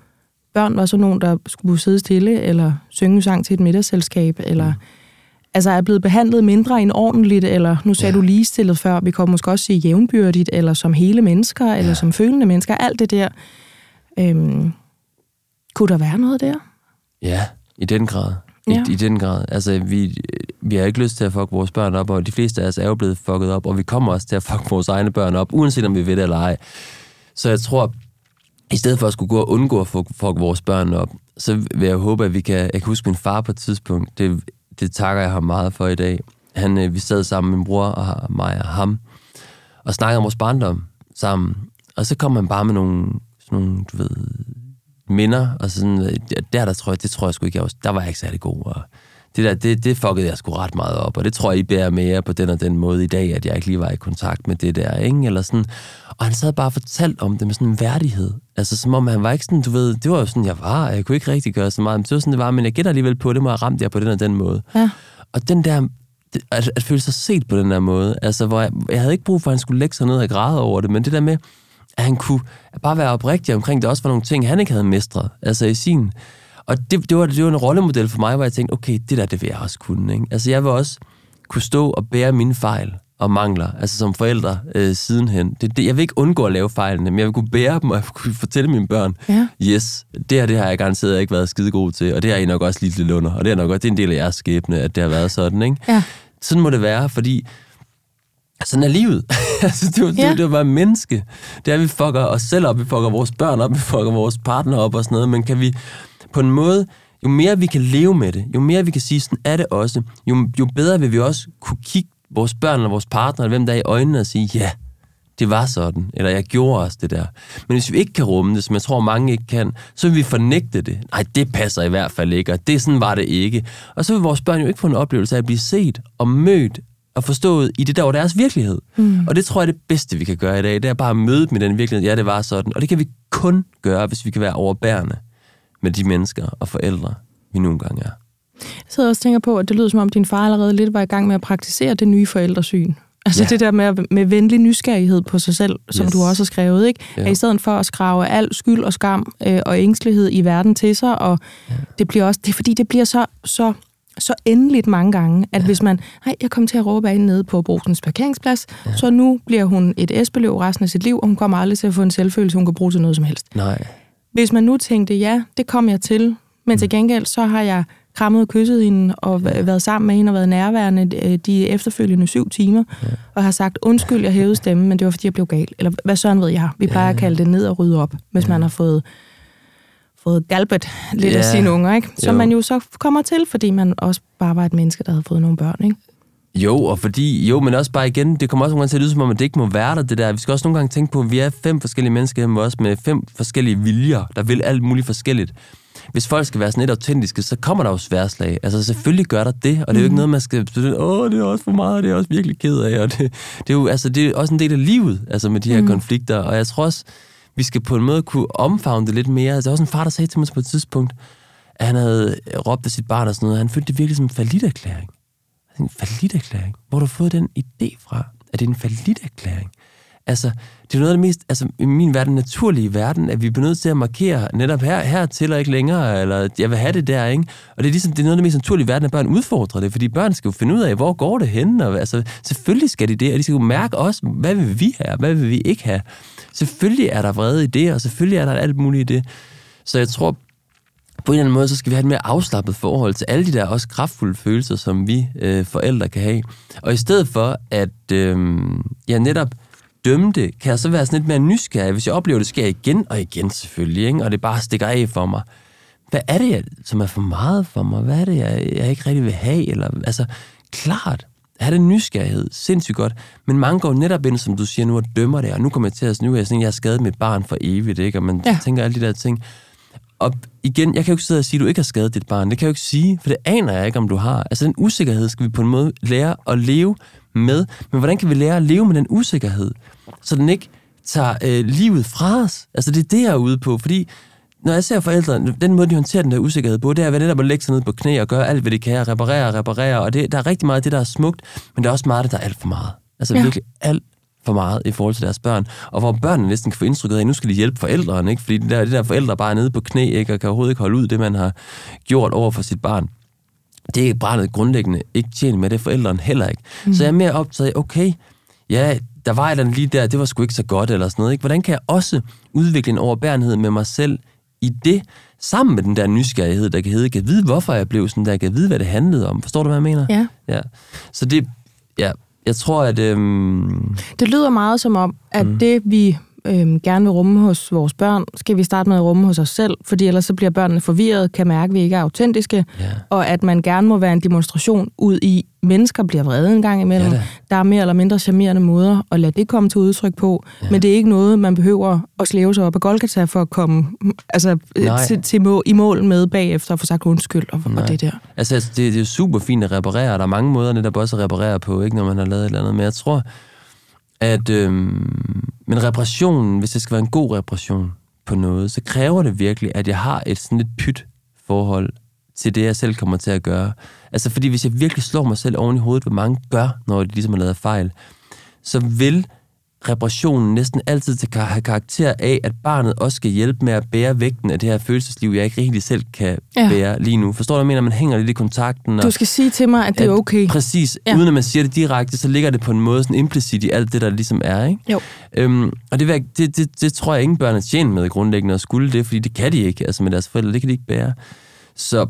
børn var så nogen, der skulle sidde stille, eller synge sang til et middagsselskab, eller altså er blevet behandlet mindre end ordentligt, eller nu sagde du ligestillet før, vi kommer måske også sige jævnbyrdigt, eller som hele mennesker, eller som følende mennesker, alt det der. Kunne der være noget der? Ja, i den grad. I den grad. Altså, vi har ikke lyst til at fuck vores børn op, og de fleste af os er jo blevet fucket op, og vi kommer også til at fuck vores egne børn op, uanset om vi ved det eller ej. Så jeg tror, i stedet for at skulle gå og undgå at fuck vores børn op, så vil jeg håbe, at vi kan... Jeg kan huske min far på et tidspunkt, det takker jeg ham meget for i dag. Vi sad sammen med min bror og mig og ham, og snakkede om vores barndom sammen. Og så kom han bare med sådan nogle du ved... minder, og sådan, der tror jeg sgu ikke, der var jeg ikke særlig god, og det fuckede jeg sgu ret meget op, og det tror jeg, I bærer mere på den og den måde i dag, at jeg ikke lige var i kontakt med det der, ikke? Eller sådan, og han sad bare og fortalte om det med sådan en værdighed, altså som om han var ikke sådan, du ved, det var jo sådan, jeg kunne ikke rigtig gøre så meget, men det var sådan, det var, men jeg gætter alligevel på, det må jeg ramt jer på den og den måde. Ja. Og den der, at føle sig set på den der måde, altså hvor jeg havde ikke brug for, at han skulle lægge sig ned og græde over det, men det der med, at han kunne bare være oprigtig omkring, det også var nogle ting, han ikke havde mestret, altså i sin. Og det var en rollemodel for mig, hvor jeg tænkte, okay, det der, det vil jeg også kunne, ikke? Altså jeg vil også kunne stå og bære mine fejl og mangler, altså som forældre sidenhen. Jeg vil ikke undgå at lave fejlene, men jeg vil kunne bære dem, og jeg vil kunne fortælle mine børn, yes, det har jeg garanteret ikke været skidegod til, og det har I nok også lidt lunder, og det er nok også en del af jeres skæbne, at det har været sådan, ikke? Ja. Sådan må det være, fordi... Sådan er livet. Det er bare menneske. Det er, vi fucker os selv op, vi fucker vores børn op, vi fucker vores partner op og sådan noget. Men kan vi på en måde, jo mere vi kan leve med det, jo mere vi kan sige, sådan er det også, jo bedre vil vi også kunne kigge vores børn og vores partner, hvem der er i øjnene og sige, ja, det var sådan, eller jeg gjorde også det der. Men hvis vi ikke kan rumme det, som jeg tror mange ikke kan, så vil vi fornægte det. Nej, det passer i hvert fald ikke, og det sådan var det ikke. Og så vil vores børn jo ikke få en oplevelse af at blive set og mødt, og forstået i det der var deres virkelighed. Mm. Og det tror jeg er det bedste, vi kan gøre i dag. Det er bare at møde med den virkelighed. Ja, det var sådan. Og det kan vi kun gøre, hvis vi kan være overbærende med de mennesker og forældre, vi nogle gange er. Jeg sidder også og tænker på, at det lyder som om, din far allerede lidt var i gang med at praktisere det nye forældresyn. Altså det der med venlig nysgerrighed på sig selv, som du også har skrevet, ikke? Ja. At i stedet for at skrave al skyld og skam og ængstelighed i verden til sig, og det bliver også... Det er fordi, det bliver så endeligt mange gange, at hvis man, jeg kom til at råbe af hende nede på Brugsens parkeringsplads, så nu bliver hun et Esbeløv resten af sit liv, og hun kommer aldrig til at få en selvfølelse, hun kan bruge til noget som helst. Nej. Hvis man nu tænkte, det kom jeg til, men til gengæld, så har jeg krammet og kysset hende, og været sammen med hende, og været nærværende de efterfølgende 7 timer, og har sagt, undskyld, jeg hævede stemmen, men det var, fordi jeg blev gal. Eller hvad sådan ved jeg? Vi plejer at kalde det ned og rydde op, hvis man har fået galbet lidt af sine unger, ikke? Som man jo så kommer til, fordi man også bare var et menneske, der havde fået nogle børn, ikke? Jo, og fordi... Jo, men også bare igen, det kommer også nogle gange til at lyde, som om, at det ikke må være der, det der. Vi skal også nogle gange tænke på, at vi er 5 forskellige mennesker hjemme også med 5 forskellige viljer, der vil alt muligt forskelligt. Hvis folk skal være sådan lidt autentiske, så kommer der jo sværslag. Altså, selvfølgelig gør der det, og det er jo ikke noget, man skal... det er også for meget, og det er også virkelig ked af, og det er jo... Altså, det er også en del af livet, altså, med de her konflikter, og jeg tror også, vi skal på en måde kunne omfavne det lidt mere. Altså, der var også en far, der sagde til mig på et tidspunkt, at han havde råbt af sit barn og sådan noget, han følte det virkelig som en falliterklæring. En falliterklæring? Hvor har du fået den idé fra? Er det en falliterklæring? Altså, det er noget af det mest, altså i min verden, naturlige verden, at vi bliver nødt til at markere netop her tæller ikke længere, eller jeg vil have det der, ikke? Og det er ligesom, det er noget af det mest naturlige verden, at børn udfordrer det, fordi børn skal jo finde ud af, hvor går det henne, og altså, selvfølgelig skal de det, og de skal jo mærke også, hvad vil vi have, og hvad vil vi ikke have. Selvfølgelig er der vrede i det, og selvfølgelig er der alt muligt i det. Så jeg tror, på en eller anden måde, så skal vi have et mere afslappet forhold til alle de der også kraftfulde følelser, som vi forældre kan have. Og i stedet for, at jeg netop dømme det, kan jeg så være sådan lidt mere nysgerrig, hvis jeg oplever, det sker igen og igen selvfølgelig, ikke? Og det bare stikker af for mig. Hvad er det, som er for meget for mig? Hvad er det, jeg ikke rigtig vil have? Eller, altså, klart, have den nysgerrighed, sindssygt godt, men mange går netop ind, som du siger nu, og dømmer det, og nu kommer jeg til at snu, jeg har skadet mit barn for evigt, ikke? Og man tænker alle de der ting. Og igen, jeg kan jo ikke sidde og sige, at du ikke har skadet dit barn. Det kan jeg jo ikke sige, for det aner jeg ikke, om du har. Altså, den usikkerhed skal vi på en måde lære at leve med. Men hvordan kan vi lære at leve med den usikkerhed, så den ikke tager livet fra os? Altså, det er det, jeg er ude på. Fordi når jeg ser forældrene, den måde, de håndterer den der usikkerhed på, det er ved netop at lægge sig ned på knæ og gøre alt, hvad de kan, og reparere. Og det, der er rigtig meget af det, der er smukt, men der er også meget af det, der er alt for meget. Altså, virkelig alt for meget i forhold til deres børn, og hvor børnene næsten kan få indtrykket af, nu skal de hjælpe forældrene, ikke? Fordi det der forældre bare er nede på knæ, ikke? Og kan overhovedet ikke holde ud det, man har gjort over for sit barn. Det er barnet grundlæggende ikke tjent med, det er forældrene heller ikke. Mm. Så jeg er mere optaget af, okay, ja, der var et eller andet lige der, det var sgu ikke så godt, eller sådan noget, ikke? Hvordan kan jeg også udvikle en overbærenhed med mig selv i det, sammen med den der nysgerrighed, der kan hedde, kan vide, hvorfor jeg blev sådan der, kan vide, hvad det handlede om. Forstår du, hvad jeg mener? Ja. Ja. Så det, ja. Jeg tror, at... Det lyder meget som om, at det, vi gerne vil rumme hos vores børn, skal vi starte med at rumme hos os selv, fordi ellers så bliver børnene forvirret, kan mærke, at vi ikke er autentiske, og at man gerne må være en demonstration ud i, mennesker bliver vrede en gang imellem. Ja, der er mere eller mindre charmerende måder at lade det komme til udtryk på, men det er ikke noget, man behøver at slæve sig op af Golgata for at komme i mål med bagefter og få sagt undskyld og det der. Altså, det er super fint at reparere, der er mange måder, netop også at reparere på, ikke, når man har lavet et eller andet, men jeg tror, at men reparationen, hvis det skal være en god reparation på noget, så kræver det virkelig, at jeg har et sådan et pyt forhold til det, jeg selv kommer til at gøre. Altså, fordi hvis jeg virkelig slår mig selv oven i hovedet, hvad mange gør, når de ligesom har lavet fejl, så vil reparationen næsten altid have karakter af, at barnet også skal hjælpe med at bære vægten af det her følelsesliv, jeg ikke rigtig selv kan bære lige nu. Forstår du, hvad jeg mener? Man hænger lidt i kontakten. Og du skal sige til mig, at det er okay. Præcis. Ja. Uden at man siger det direkte, så ligger det på en måde sådan implicit i alt det, der ligesom er, ikke? Jo. Og det tror jeg ingen børn er tjent med grundlæggende at skulle det, fordi det kan de ikke, altså med deres forældre, det kan de ikke bære. Så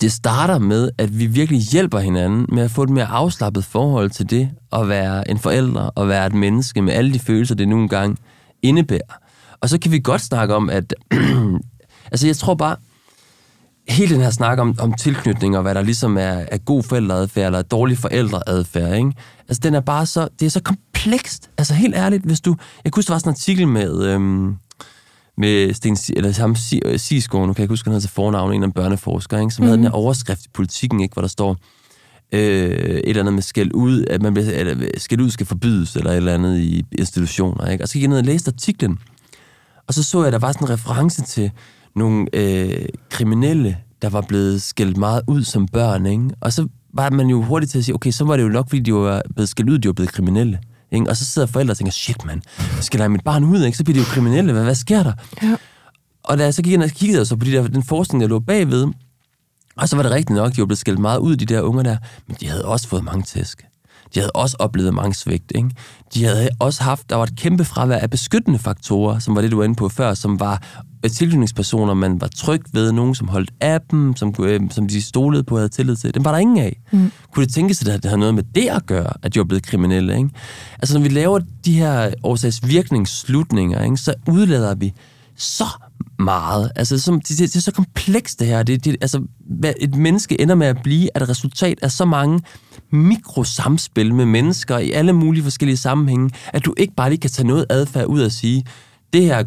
det starter med, at vi virkelig hjælper hinanden med at få et mere afslappet forhold til det, at være en forælder og være et menneske med alle de følelser, det nu engang indebærer. Og så kan vi godt snakke om, at... altså, jeg tror bare, hele den her snak om tilknytning og hvad der ligesom er god forældreadfærd eller dårlig forældreadfærd, ikke? Altså, den er bare så... Det er så komplekst. Altså, helt ærligt, hvis du... Jeg kunne huske, der var sådan en artikel med... med Sten Sisgaard, nu kan jeg ikke huske, han hedder til fornavn, en af børneforskere, ikke, som havde den her overskrift i Politikken, ikke, hvor der står et eller andet med skæld ud, at man bliver, skæld ud skal forbydes, eller et eller andet i institutioner. Ikke? Og så gik jeg ned og læste artiklen, og så jeg, at der var sådan en reference til nogle kriminelle, der var blevet skældt meget ud som børn. Ikke? Og så var man jo hurtigt til at sige, okay, så var det jo nok, fordi de var blevet skældt ud, de var blevet kriminelle. Ikke? Og så sidder forældre og tænker, shit mand, skal jeg mit barn ud, ikke? Så bliver de jo kriminelle, hvad sker der? Ja. Og da jeg så kiggede så på den forskning, der lå bagved, og så var det rigtigt nok, de var blevet skældt meget ud, de der unger der, men de havde også fået mange tæsk. De havde også oplevet mange svigt, ikke? De havde også haft, der var et kæmpe fravær af beskyttende faktorer, som var det, du var inde på før, som var tilknytningspersoner, man var tryg ved, nogen, som holdt af dem, som de stolede på og havde tillid til. Dem var der ingen af. Mm. Kunne det tænkes, at det havde noget med det at gøre, at de var blevet kriminelle, ikke? Altså, når vi laver de her årsagsvirkningsslutninger, ikke, så udlader vi så meget. Altså, det er så komplekst, det her. Altså, hvad et menneske ender med at blive, at resultat af så mange mikrosamspil med mennesker i alle mulige forskellige sammenhænge, at du ikke bare lige kan tage noget adfærd ud og sige, det her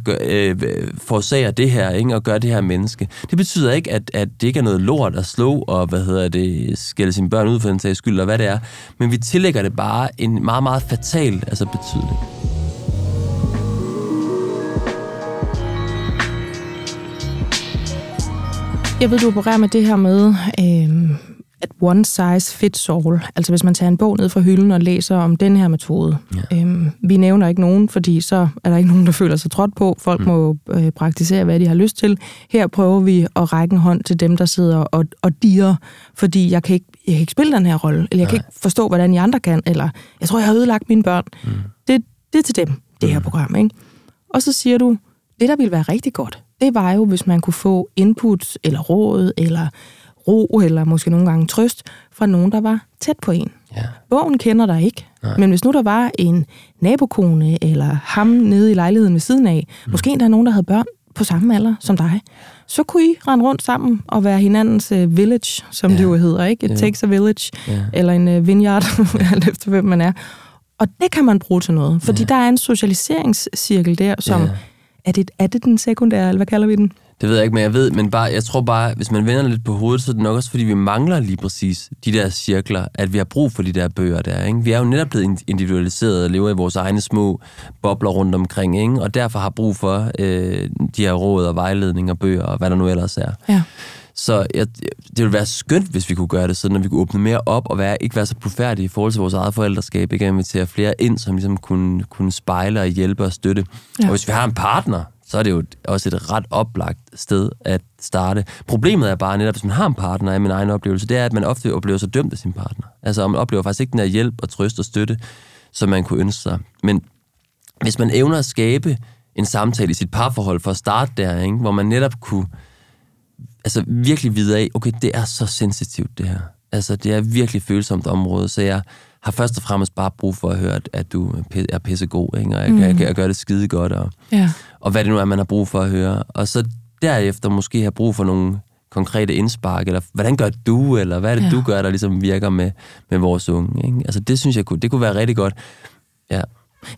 forårsager det her, ikke, og gør det her menneske. Det betyder ikke, at det ikke er noget lort at slå, og skælde sine børn ud for den sags skyld, og hvad det er. Men vi tillægger det bare en meget, meget fatal betydning. Jeg ved, du opererer med det her med at one size fits all. Altså hvis man tager en bog ned fra hylden og læser om den her metode. Ja. Vi nævner ikke nogen, fordi så er der ikke nogen, der føler sig trådt på. Folk må praktisere, hvad de har lyst til. Her prøver vi at række en hånd til dem, der sidder og dirrer, fordi jeg kan ikke spille den her rolle, eller jeg kan ikke forstå, hvordan I andre kan, eller jeg tror, jeg har ødelagt mine børn. Mm. Det er til dem, det her program, ikke? Og så siger du, det der ville være rigtig godt, det var jo, hvis man kunne få input, eller råd, eller ro, eller måske nogle gange trøst, fra nogen, der var tæt på en. Ja. Bogen kender dig ikke, men hvis nu der var en nabokone, eller ham nede i lejligheden ved siden af, måske endda nogen, der havde børn på samme alder som dig, så kunne I rende rundt sammen og være hinandens village, som det jo hedder, ikke? It takes a village, eller en vineyard, alt efter hvem man er. Og det kan man bruge til noget, fordi der er en socialiseringscirkel der, som... Yeah. Er det den sekundære, eller hvad kalder vi den? Det ved jeg ikke, men jeg tror bare, hvis man vender lidt på hovedet, så er det nok også, fordi vi mangler lige præcis de der cirkler, at vi har brug for de der bøger der, ikke? Vi er jo netop blevet individualiseret og lever i vores egne små bobler rundt omkring, ikke? Og derfor har brug for de her råd og vejledning og bøger og hvad der nu ellers er. Ja. Så det ville være skønt, hvis vi kunne gøre det sådan, at vi kunne åbne mere op og ikke være så blufærdige i forhold til vores eget forældreskab. Ikke invitere flere ind, som ligesom kunne spejle og hjælpe og støtte. Ja. Og hvis vi har en partner, så er det jo også et ret oplagt sted at starte. Problemet er bare netop, hvis man har en partner, i min egen oplevelse, det er, at man ofte oplever sig dømt af sin partner. Altså, man oplever faktisk ikke den her hjælp og trøst og støtte, som man kunne ønske sig. Men hvis man evner at skabe en samtale i sit parforhold for at starte der, ikke? Hvor man netop kunne... Altså virkelig videre af, okay, det er så sensitivt det her. Altså det er virkelig følsomt område, så jeg har først og fremmest bare brug for at høre, at du er pissegod, ikke? Og jeg gør det skide godt, og hvad det nu er, man har brug for at høre. Og så derefter måske have brug for nogle konkrete indspark, eller hvordan gør du, eller hvad er det, du gør, der ligesom virker med vores unge, ikke? Altså det synes jeg, det kunne være rigtig godt.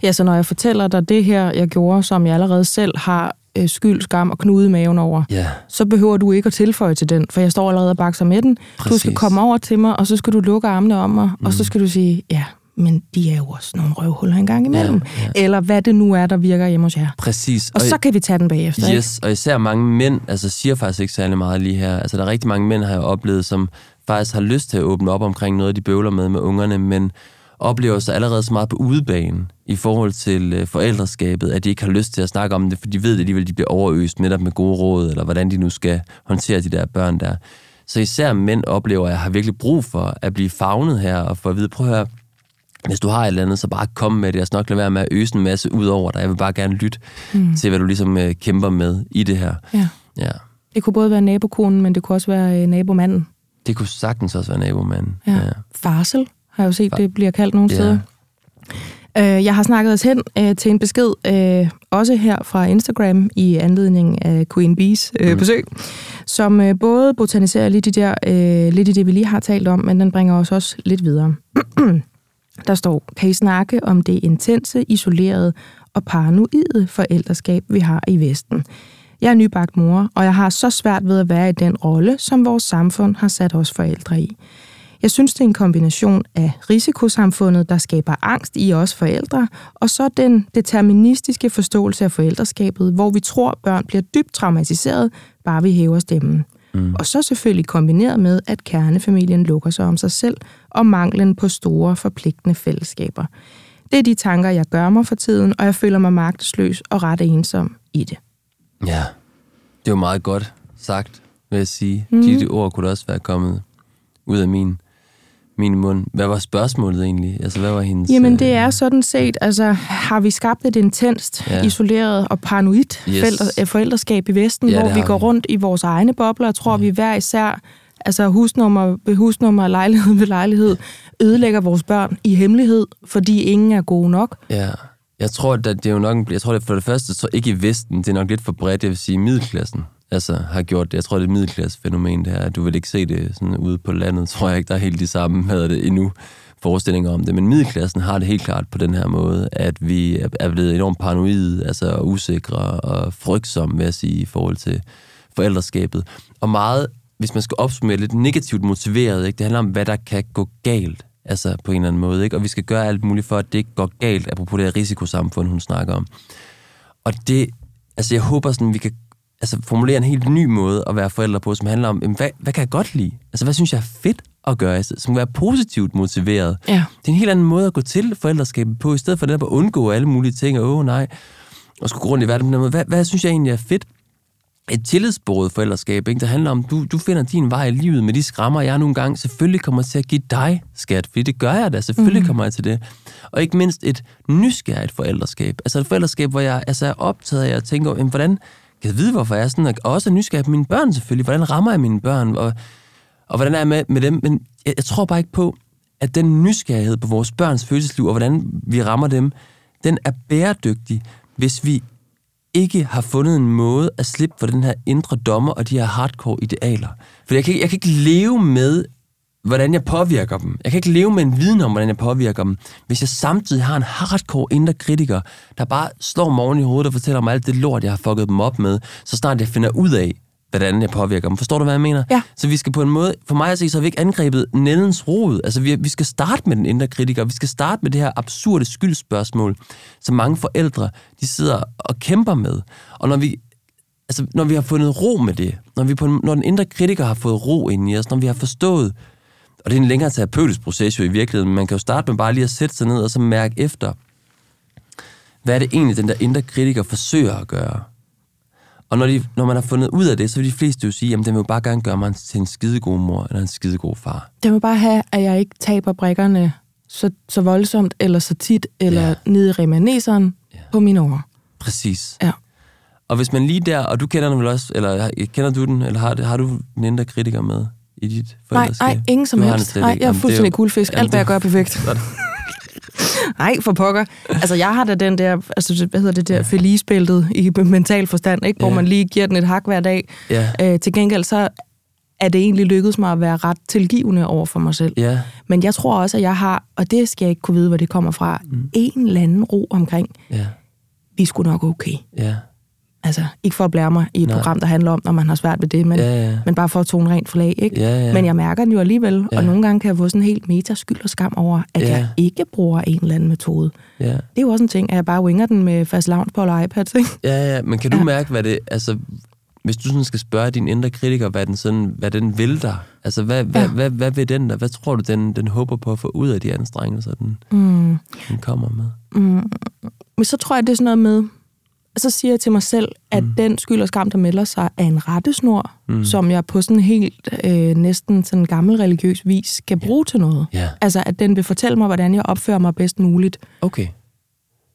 Ja, så når jeg fortæller dig det her, jeg gjorde, som jeg allerede selv har skyld, skam og knude maven over, så behøver du ikke at tilføje til den, for jeg står allerede og bakser med den. Præcis. Du skal komme over til mig, og så skal du lukke armene om mig, og så skal du sige, men de er jo også nogle røvhuller en gang imellem. Ja. Eller hvad det nu er, der virker hjemme hos jer. Præcis. Og så kan vi tage den bagefter. Yes, ikke? Og især mange mænd siger faktisk ikke særlig meget lige her. Altså der er rigtig mange mænd, har jeg oplevet, som faktisk har lyst til at åbne op omkring noget, de bøvler med ungerne, men oplever sig allerede så meget på udebanen i forhold til forældreskabet, at de ikke har lyst til at snakke om det, for de ved alligevel, de bliver overøst netop med gode råd, eller hvordan de nu skal håndtere de der børn der. Så især mænd oplever, at jeg har virkelig brug for at blive favnet her, og for at vide, prøv at høre, hvis du har et eller andet, så bare kom med det. Jeg skal nok lade være med at øse en masse ud over dig. Jeg vil bare gerne lytte til, hvad du ligesom kæmper med i det her. Ja. Det kunne både være nabokonen, men det kunne også være nabomanden. Det kunne sagtens også være nabomanden. Ja. Farsel. Har jeg jo set, det bliver kaldt nogle steder. Jeg har snakket os hen til en besked, også her fra Instagram, i anledning af Queen Bees besøg, som både botaniserer lidt i det, vi lige har talt om, men den bringer os også lidt videre. Der står, kan I snakke om det intense, isolerede og paranoide forældreskab, vi har i Vesten? Jeg er nybagt mor, og jeg har så svært ved at være i den rolle, som vores samfund har sat os forældre i. Jeg synes, det er en kombination af risikosamfundet, der skaber angst i os forældre, og så den deterministiske forståelse af forældreskabet, hvor vi tror, børn bliver dybt traumatiseret, bare vi hæver stemmen. Og så selvfølgelig kombineret med, at kernefamilien lukker sig om sig selv, og manglen på store, forpligtende fællesskaber. Det er de tanker, jeg gør mig for tiden, og jeg føler mig magtesløs og ret ensom i det. Ja, det var meget godt sagt, vil jeg sige. De ord kunne også være kommet ud af min mund. Hvad var spørgsmålet egentlig? Altså, hvad var hendes... Jamen, det er sådan set, har vi skabt et intenst, isoleret og paranoid forældreskab i Vesten, hvor vi går rundt i vores egne bobler og tror, vi hver især, husnummer ved husnummer, lejlighed ved lejlighed, ødelægger vores børn i hemmelighed, fordi ingen er gode nok. Ja. Jeg tror, at det er jo nok... Jeg tror, at for det første, så ikke i Vesten, det er nok lidt for bredt, jeg vil sige, middelklassen. Har gjort det. Jeg tror, det er et middelklassefænomen, det her. Du vil ikke se det sådan ude på landet, tror jeg ikke, der er helt de samme, havde det endnu, forestillinger om det. Men middelklassen har det helt klart på den her måde, at vi er blevet enormt paranoide, usikre og frygtsomme, vil jeg sige, i forhold til forældreskabet. Og meget, hvis man skal opsummere, lidt negativt motiveret, ikke? Det handler om, hvad der kan gå galt, på en eller anden måde, ikke? Og vi skal gøre alt muligt for, at det ikke går galt, apropos det her risikosamfund, hun snakker om. Og det, jeg håber sådan, vi kan formulere en helt ny måde at være forældre på, som handler om, hvad kan jeg godt lide? Hvad synes jeg er fedt at gøre, som være positivt motiveret. Ja. Det er en helt anden måde at gå til forældreskabet på, i stedet for det at undgå alle mulige ting, og nej, og skulle gå rundt i verden på den måde. Hvad synes jeg egentlig er fedt? Et tillidsbåret forældreskab, ikke? Der handler om, du finder din vej i livet med de skrammer, jeg nogle gange selvfølgelig kommer til at give dig skat, fordi det gør jeg da, selvfølgelig kommer jeg til det. Og ikke mindst et nysgerrigt forældreskab. Altså et forældreskab, hvor jeg er optaget af, og tænker, hvordan kan jeg vide, hvorfor jeg er sådan, og også nysgerrig på mine børn selvfølgelig, hvordan rammer jeg mine børn, og hvordan er jeg med dem, men jeg tror bare ikke på, at den nysgerrighed på vores børns følelsesliv, og hvordan vi rammer dem, den er bæredygtig, hvis vi ikke har fundet en måde at slippe for den her indre dommer og de her hardcore idealer. For jeg kan ikke leve med, hvordan jeg påvirker dem. Jeg kan ikke leve med en viden om, hvordan jeg påvirker dem, hvis jeg samtidig har en hardcore indre kritiker, der bare slår mig oven i hovedet og fortæller mig alt det lort, jeg har fucket dem op med, så snart jeg finder ud af, hvordan jeg påvirker dem. Forstår du, hvad jeg mener? Ja. Så vi skal på en måde, for mig at se, så har vi ikke angrebet nældens rod. Altså, vi skal starte med den indre kritiker, vi skal starte med det her absurde skyldspørgsmål, som mange forældre, de sidder og kæmper med. Og når vi har fundet ro med det, når den indre kritiker har fået ro ind i os, når vi har forstået, og det er en længere terapeutisk proces jo i virkeligheden, men man kan jo starte med bare lige at sætte sig ned og så mærke efter, hvad er det egentlig, den der indre kritiker forsøger at gøre? Og når man har fundet ud af det, så vil de fleste jo sige, jamen den vil jo bare gerne gøre mig til en skidegod mor eller en skidegod far. Den vil bare have, at jeg ikke taber brikkerne så voldsomt eller så tit, eller ned i remaneseren på mine år. Præcis. Ja. Og hvis man lige der, og du kender den vel også, eller kender du den, eller har du en indre kritiker med i dit forældreskab? Nej, ingen som helst. Nej, jeg er fuldstændig guldfisk. Alt hvad jeg gør er perfekt. Nej, for pokker. Altså, jeg har da den der, Felice-bæltet i mental forstand, ikke? Hvor man lige giver den et hak hver dag. Yeah. Til gengæld, så er det egentlig lykkedes mig at være ret tilgivende over for mig selv. Yeah. Men jeg tror også, at jeg har, og det skal jeg ikke kunne vide, hvor det kommer fra, en eller anden ro omkring. Yeah. Vi er sgu nok okay. Yeah. Altså, ikke for at blære mig i et program, der handler om, når man har svært ved det, men, men bare for at tone rent forlag, ikke? Yeah. Men jeg mærker den jo alligevel, og nogle gange kan jeg få sådan en helt meterskyld og skam over, at jeg ikke bruger en eller anden metode. Yeah. Det er jo også en ting, at jeg bare winger den med fastelavns på eller iPads, ikke? Ja, men kan du mærke, hvad det... Altså, hvis du sådan skal spørge din indre kritiker, hvad den vil dig, altså, hvad vil den der? Hvad tror du, den håber på at få ud af de anstrengelser, den kommer med? Men så tror jeg, det er sådan noget med... Så siger jeg til mig selv, at den skyld og skam, der melder sig, er en rettesnor, som jeg på sådan helt næsten sådan gammel religiøs vis kan bruge til noget. Yeah. Altså, at den vil fortælle mig, hvordan jeg opfører mig bedst muligt. Okay.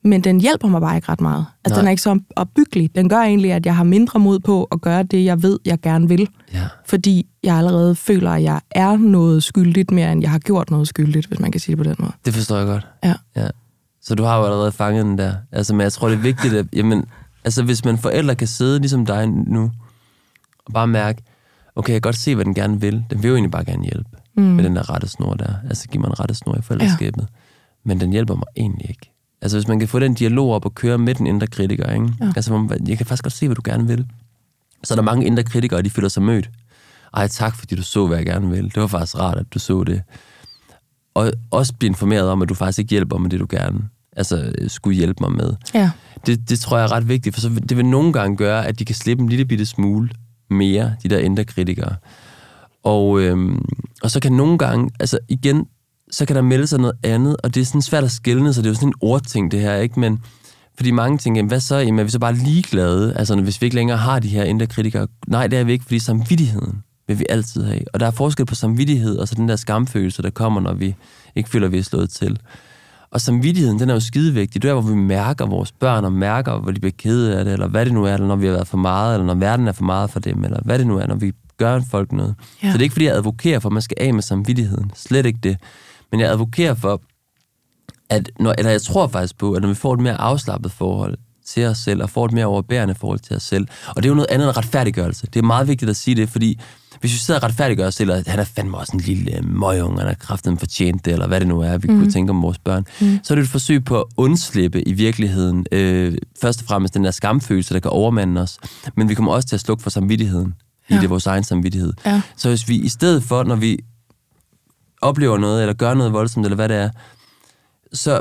Men den hjælper mig bare ikke ret meget. Altså, den er ikke så opbyggelig. Den gør egentlig, at jeg har mindre mod på at gøre det, jeg ved, jeg gerne vil. Yeah. Fordi jeg allerede føler, at jeg er noget skyldigt mere, end jeg har gjort noget skyldigt, hvis man kan sige det på den måde. Det forstår jeg godt. Ja. Så du har jo allerede fanget den der. Altså, men jeg tror, det er vigtigt, at hvis man forældre kan sidde ligesom dig nu, og bare mærke, okay, jeg kan godt se, hvad den gerne vil. Den vil jo egentlig bare gerne hjælpe med den der rettesnor der. Altså, giv mig en rettesnor i forældreskabet. Ja. Men den hjælper mig egentlig ikke. Altså, hvis man kan få den dialog op og køre med den indre kritiker, ikke? Ja. Altså, jeg kan faktisk godt se, hvad du gerne vil. Så er der mange indre kritikere, de føler sig mødt. Ej, tak, fordi du så, hvad jeg gerne vil. Det var faktisk rart, at du så det. Og også blive informeret om, at du faktisk ikke hjælper med det, du gerne skulle hjælpe mig med. Ja. Det tror jeg er ret vigtigt, for så det vil nogle gange gøre, at de kan slippe en lille bitte smule mere, de der indre kritikere. Og så kan nogle gange, så kan der melde sig noget andet, og det er sådan svært at skelne, så det er jo sådan en ordting, det her, ikke? Men fordi mange tænker, hvad så? Jamen, er vi så bare ligeglade, hvis vi ikke længere har de her indre kritikere? Nej, det er vi ikke, fordi samvittigheden vil vi altid have. Og der er forskel på samvittighed, og så den der skamfølelse, der kommer, når vi ikke føler, vi er slået til. Og samvittigheden, den er jo skidevigtig. Det er der, hvor vi mærker vores børn, og mærker, hvor de bliver kede af det, eller hvad det nu er, eller når vi har været for meget, eller når verden er for meget for dem, eller hvad det nu er, når vi gør folk noget. Ja. Så det er ikke, fordi jeg advokerer for, at man skal af med samvittigheden. Slet ikke det. Men jeg advokerer for, eller jeg tror faktisk på, at når vi får et mere afslappet forhold til os selv, og får et mere overbærende forhold til os selv, og det er jo noget andet end retfærdiggørelse. Det er meget vigtigt at sige det, fordi hvis vi sidder og retfærdiggør os selv, at han er fandme også en lille møgung, han har kraften fortjent det, eller hvad det nu er, vi kunne tænke om vores børn, så er det et forsøg på at undslippe i virkeligheden, først og fremmest den der skamfølelse, der kan overmande os, men vi kommer også til at slukke for samvittigheden, i det vores egen samvittighed. Ja. Så hvis vi i stedet for, når vi oplever noget, eller gør noget voldsomt, eller hvad det er, så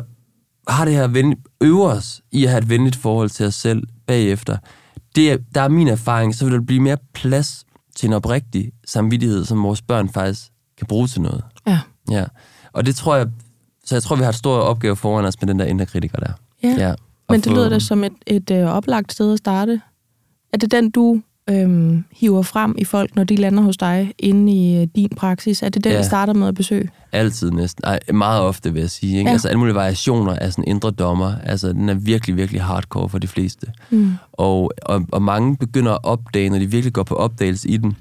har det her øver os i at have et venligt forhold til os selv bagefter. Der er min erfaring, så vil der blive mere plads til en oprigtig samvittighed, som vores børn faktisk kan bruge til noget. Ja. Ja. Og det tror jeg, så jeg tror, vi har et stort opgave foran os med den der indre kritiker der. Ja, ja. Men det lyder da som et oplagt sted at starte. Er det den, du hiver frem i folk, når de lander hos dig inde i din praksis? Er det den, ja, vi starter med at besøge? Altid næsten. Ej, meget ofte, vil jeg sige. Ikke? Ja. Altså alle mulige variationer af sådan indre dommer. Altså den er virkelig, virkelig hardcore for de fleste. Mm. Og mange begynder at opdage, når de virkelig går på opdagelse i den,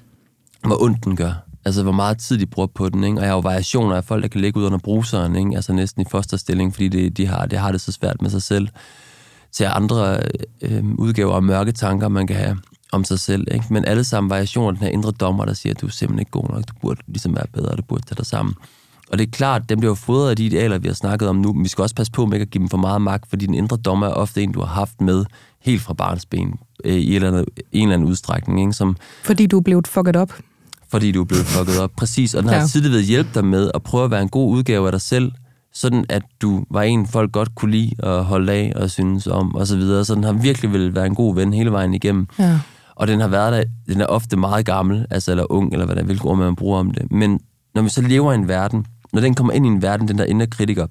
hvor ondt den gør. Altså, hvor meget tid de bruger på den, ikke? Og jeg har jo variationer af folk, der kan ligge ud under bruseren, ikke? Altså næsten i fosterstilling, fordi de har det så svært med sig selv. Til andre udgaver og mørke tanker, man kan have om sig selv, ikke? Men alle sammen variationer af den her indre dommer, der siger, at du er simpelthen ikke god nok, du burde ligesom være bedre, du burde tage dig sammen. Og det er klart, dem bliver jo fodret af de idealer, vi har snakket om nu, men vi skal også passe på med ikke at give dem for meget magt, fordi den indre dommer er ofte en, du har haft med helt fra barnsben i en eller anden udstrækning, ikke? Som, fordi du er blevet fucket op. Fordi du er blevet fucket op, præcis. Og den har tidligere ved at hjælpe dig med at prøve at være en god udgave af dig selv, sådan at du var en, folk godt kunne lide og holde af og synes om osv. Så den har virkelig ville være en god ven hele vejen igennem. Ja. Og den har været der, den er ofte meget gammel, altså eller ung, eller hvilke ord man bruger om det. Men når vi så lever i en verden, når den kommer ind i en verden, den der indre kritiker,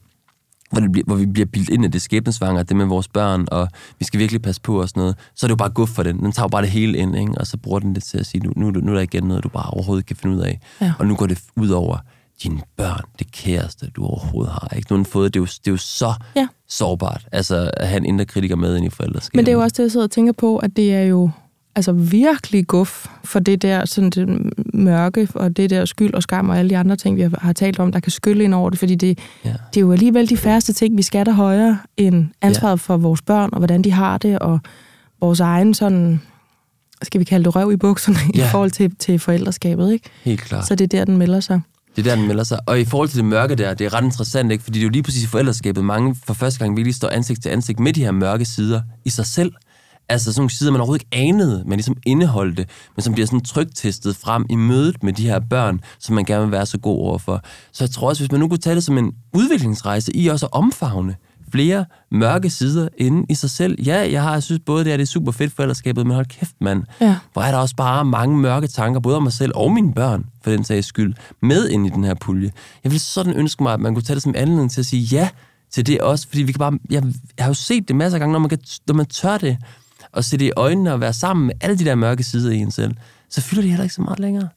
hvor vi bliver bildt ind af det skæbnesvanger, det med vores børn, og vi skal virkelig passe på og sådan noget, så er det jo bare guf for den. Den tager bare det hele ind, ikke? Og så bruger den det til at sige, nu er der igen noget, du bare overhovedet kan finde ud af. Ja. Og nu går det ud over dine børn, det kæreste, du overhovedet har. Ikke? Nu har den fået, det er jo så sårbart, altså at have en indre kritiker med ind i forældreskabet. Men det er jo også det, jeg sidder og tænker på, at det er jo altså virkelig guf for det der sådan det mørke, og det der skyld og skam, og alle de andre ting, vi har talt om, der kan skylle ind over det, fordi det er jo alligevel de færreste ting, vi skatter højere end ansvaret for vores børn, og hvordan de har det, og vores egen sådan, skal vi kalde det røv i bukserne, i forhold til forældreskabet, ikke? Helt klart. Så det er der, den melder sig. Det er der, den melder sig. Og i forhold til det mørke der, det er ret interessant, ikke? Fordi det er jo lige præcis i forældreskabet, mange for første gang virkelig står ansigt til ansigt med de her mørke sider i sig selv. Altså sådan nogle sider, man overhovedet ikke anede, man ligesom indeholdte, men som bliver sådan tryktestet frem i mødet med de her børn, som man gerne vil være så god overfor. Så jeg tror også, hvis man nu kunne tage det som en udviklingsrejse i også at omfavne flere mørke sider inde i sig selv. Ja, jeg synes både det er super fedt forældreskabet, men hold kæft, mand. Ja. Hvor er der også bare mange mørke tanker, både om mig selv og mine børn, for den sags skyld, med ind i den her pulje. Jeg ville sådan ønske mig, at man kunne tage det som anledning til at sige ja til det også, fordi vi kan bare, jeg har jo set det masser af gange, når man tør det, og se det i øjnene og være sammen med alle de der mørke sider i en selv, så fylder de heller ikke så meget længere.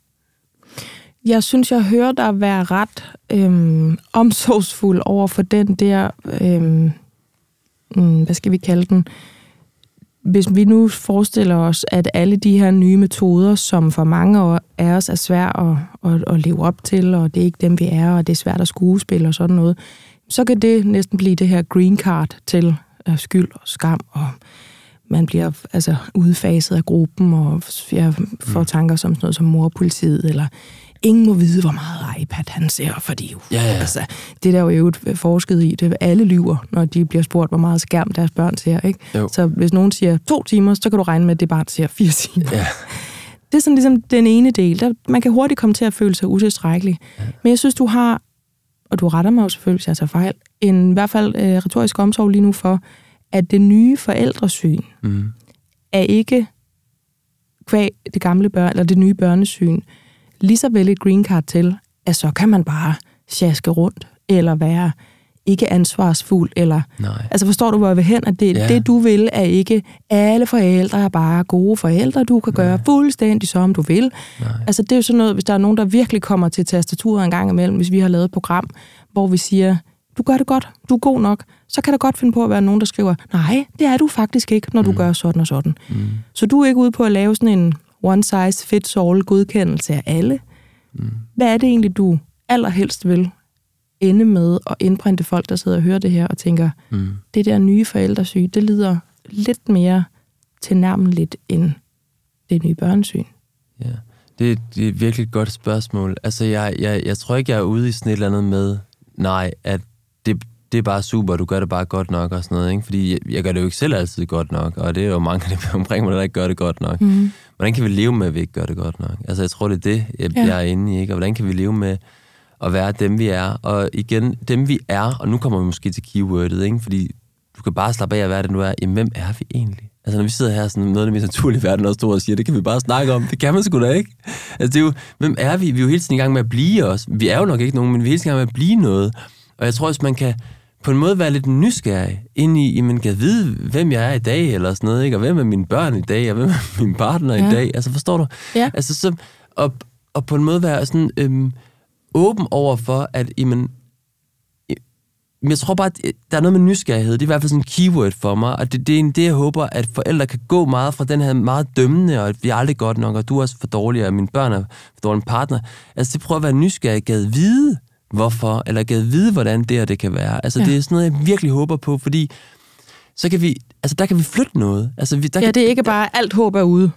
Jeg synes, jeg hører dig være ret omsorgsfuld over for den der, hvad skal vi kalde den? Hvis vi nu forestiller os, at alle de her nye metoder, som for mange af os er svært at leve op til, og det er ikke dem, vi er, og det er svært at skuespille og sådan noget, så kan det næsten blive det her green card til skyld og skam og... Man bliver altså udfaset af gruppen, og jeg får tanker som sådan noget som morpolitiet, eller ingen må vide, hvor meget iPad han ser, fordi altså, det der er jo forsket i, det alle lyver, når de bliver spurgt, hvor meget skærm deres børn ser. Ikke? Så hvis nogen siger 2 timer, så kan du regne med, at det barn ser 4 timer. Yeah. Det er sådan ligesom den ene del. Der, man kan hurtigt komme til at føle sig utilstrækkelig. Yeah. Men jeg synes, du har, og du retter mig jo selvfølgelig, hvis jeg tager fejl, en i hvert fald retorisk omsorg lige nu for, at det nye forældresyn er ikke kvæg det gamle børn eller det nye børnesyn, lige så vel et green card til, at så kan man bare sjaske rundt eller være ikke ansvarsfuld eller nej. Altså forstår du hvor jeg vil hen, at det det du vil er ikke alle forældre er bare gode forældre, du kan gøre fuldstændig som du vil. Nej. Altså det er jo sådan noget, hvis der er nogen der virkelig kommer til tastaturet en gang imellem, hvis vi har lavet et program, hvor vi siger du gør det godt, du er god nok, så kan der godt finde på at være nogen, der skriver, nej, det er du faktisk ikke, når du gør sådan og sådan. Mm. Så du er ikke ude på at lave sådan en one-size-fits-all-godkendelse af alle. Mm. Hvad er det egentlig, du allerhelst vil ende med at indprinte folk, der sidder og hører det her og tænker, det der nye forældresyge, det lider lidt mere tilnærmeligt end det nye børnesyn? Ja, det er et virkelig godt spørgsmål. Altså, jeg tror ikke, jeg er ude i sådan et eller andet med, nej, at det er bare super, du gør det bare godt nok og sådan noget, ikke? Fordi jeg gør det jo ikke selv altid godt nok, og det er jo mange af dem omkring mig, der ikke gør det godt nok. Mm. Hvordan kan vi leve med, at vi ikke gør det godt nok? Altså, jeg tror, det er det, jeg er inde i, ikke? Og hvordan kan vi leve med at være dem, vi er? Og igen, dem vi er, og nu kommer vi måske til keywordet, ikke? Fordi du kan bare slappe af at være den, du er. Jamen, hvem er vi egentlig? Altså, når vi sidder her, sådan noget af det mest naturlige verden også står og siger, det kan vi bare snakke om. Det kan man sgu da ikke. Altså, det er jo, hvem er vi? Vi er jo hele tiden i gang med at blive os. Vi er jo nok ikke nogen, men vi er hele tiden i gang med at blive noget. Og jeg tror, hvis man kan på en måde være lidt nysgerrig ind i, man kan vide, hvem jeg er i dag, eller sådan noget, ikke? Og hvem er mine børn i dag, og hvem er min partner i dag. Altså, forstår du? Ja. Altså, så, og på en måde være sådan åben over for, at men jeg tror bare, at der er noget med nysgerrighed. Det er i hvert fald sådan en keyword for mig, og det er jeg håber, at forældre kan gå meget fra den her meget dømmende, og at vi er aldrig godt nok, og du er også for dårlig, og mine børn er for dårlig partner. Altså, det prøver at være nysgerrig, gad vide hvorfor, eller gad vide, hvordan det og det kan være. Altså, det er sådan noget, jeg virkelig håber på, fordi så kan vi, altså, der kan vi flytte noget. Altså, det er ikke bare alt håb er ude.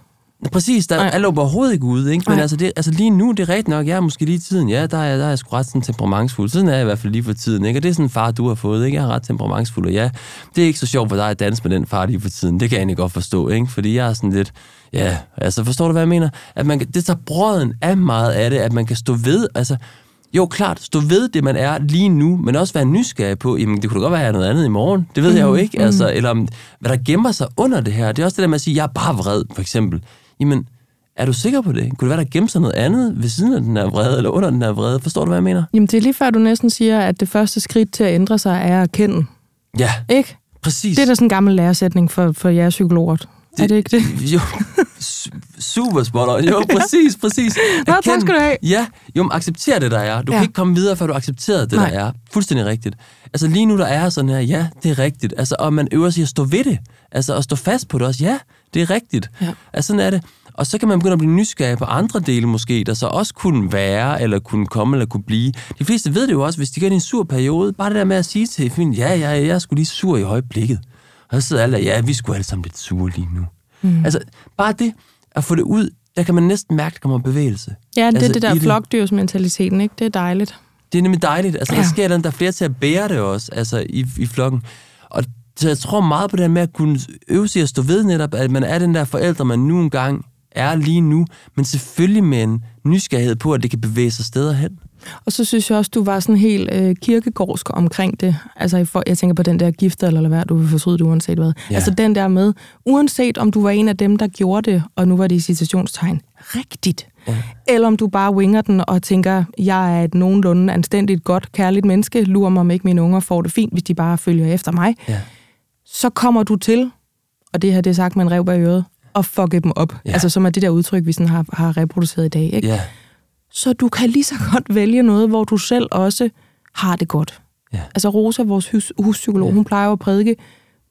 Præcis, der er alt overhovedet ikke ude, ikke? Men altså lige nu, det er rigtigt nok, jeg er måske lige i tiden, der er jeg sgu ret sådan temperamentsfuld. Sådan er jeg i hvert fald lige for tiden, ikke? Og det er sådan en far, du har fået, ikke? Jeg er ret temperamentsfuld, og det er ikke så sjovt for dig at danse med den far lige for tiden. Det kan jeg egentlig godt forstå, ikke? Fordi jeg er sådan lidt, forstår du, hvad jeg mener? At man, det tager brøden af meget af det, at man kan stå ved, altså, jo, klart, stå ved det, man er lige nu, men også være nysgerrig på, jamen, det kunne da godt være, at jeg er noget andet i morgen. Det ved jeg jo ikke, altså. Eller hvad der gemmer sig under det her. Det er også det der med at sige, jeg er bare vred, for eksempel. Jamen, er du sikker på det? Kunne det være, der gemmer sig noget andet ved siden af den her vrede, eller under den her vrede? Forstår du, hvad jeg mener? Jamen, det er lige før, du næsten siger, at det første skridt til at ændre sig er at kende. Ja, ikke? Præcis. Det er da sådan en gammel læresætning for jer psykologer. Er det ikke det? Jo, super spot. Jo, præcis. Nå, tak skal du have. Ja, jo, accepter det, der er. Du kan ikke komme videre, før du accepterer det, der er. Fuldstændig rigtigt. Altså, lige nu, der er sådan her, ja, det er rigtigt. Altså, og man øver sig at stå ved det. Altså, at stå fast på det også. Ja, det er rigtigt. Ja. Altså, sådan er det. Og så kan man begynde at blive nysgerrig på andre dele måske, der så også kunne være, eller kunne komme, eller kunne blive. De fleste ved det jo også, hvis de gør det i en sur periode. Bare det der med at sige til familien, jeg er sgu lige sur i øjeblikket. Og så sidder alle, vi skulle alle sammen lidt sure lige nu. Altså, bare det at få det ud, der kan man næsten mærke, at der kommer bevægelse. Ja, det er altså, det der flokdyrsmentaliteten, ikke? Det er dejligt. Det er nemlig dejligt. Altså, der sker der er flere til at bære det også, altså i flokken. Og så jeg tror meget på det med at kunne øve sig at stå ved netop, at man er den der forældre, man nu engang er lige nu, men selvfølgelig med en nysgerrighed på, at det kan bevæge sig steder hen. Og så synes jeg også, du var sådan helt kirkegårdsk omkring det. Altså, jeg tænker på den der gifter, eller hvad, du vil fortryde det uanset hvad. Ja. Altså den der med, uanset om du var en af dem, der gjorde det, og nu var det i citationstegn, rigtigt. Ja. Eller om du bare winger den og tænker, jeg er et nogenlunde anstændigt, godt, kærligt menneske, lurer mig om ikke mine unger får det fint, hvis de bare følger efter mig. Ja. Så kommer du til, og det her det er sagt med en rev bag øret, og fucke dem op. Ja. Altså som er det der udtryk, vi sådan har reproduceret i dag, ikke? Ja. Så du kan lige så godt vælge noget, hvor du selv også har det godt. Ja. Altså Rosa, vores huspsykolog, hun plejer at prædike,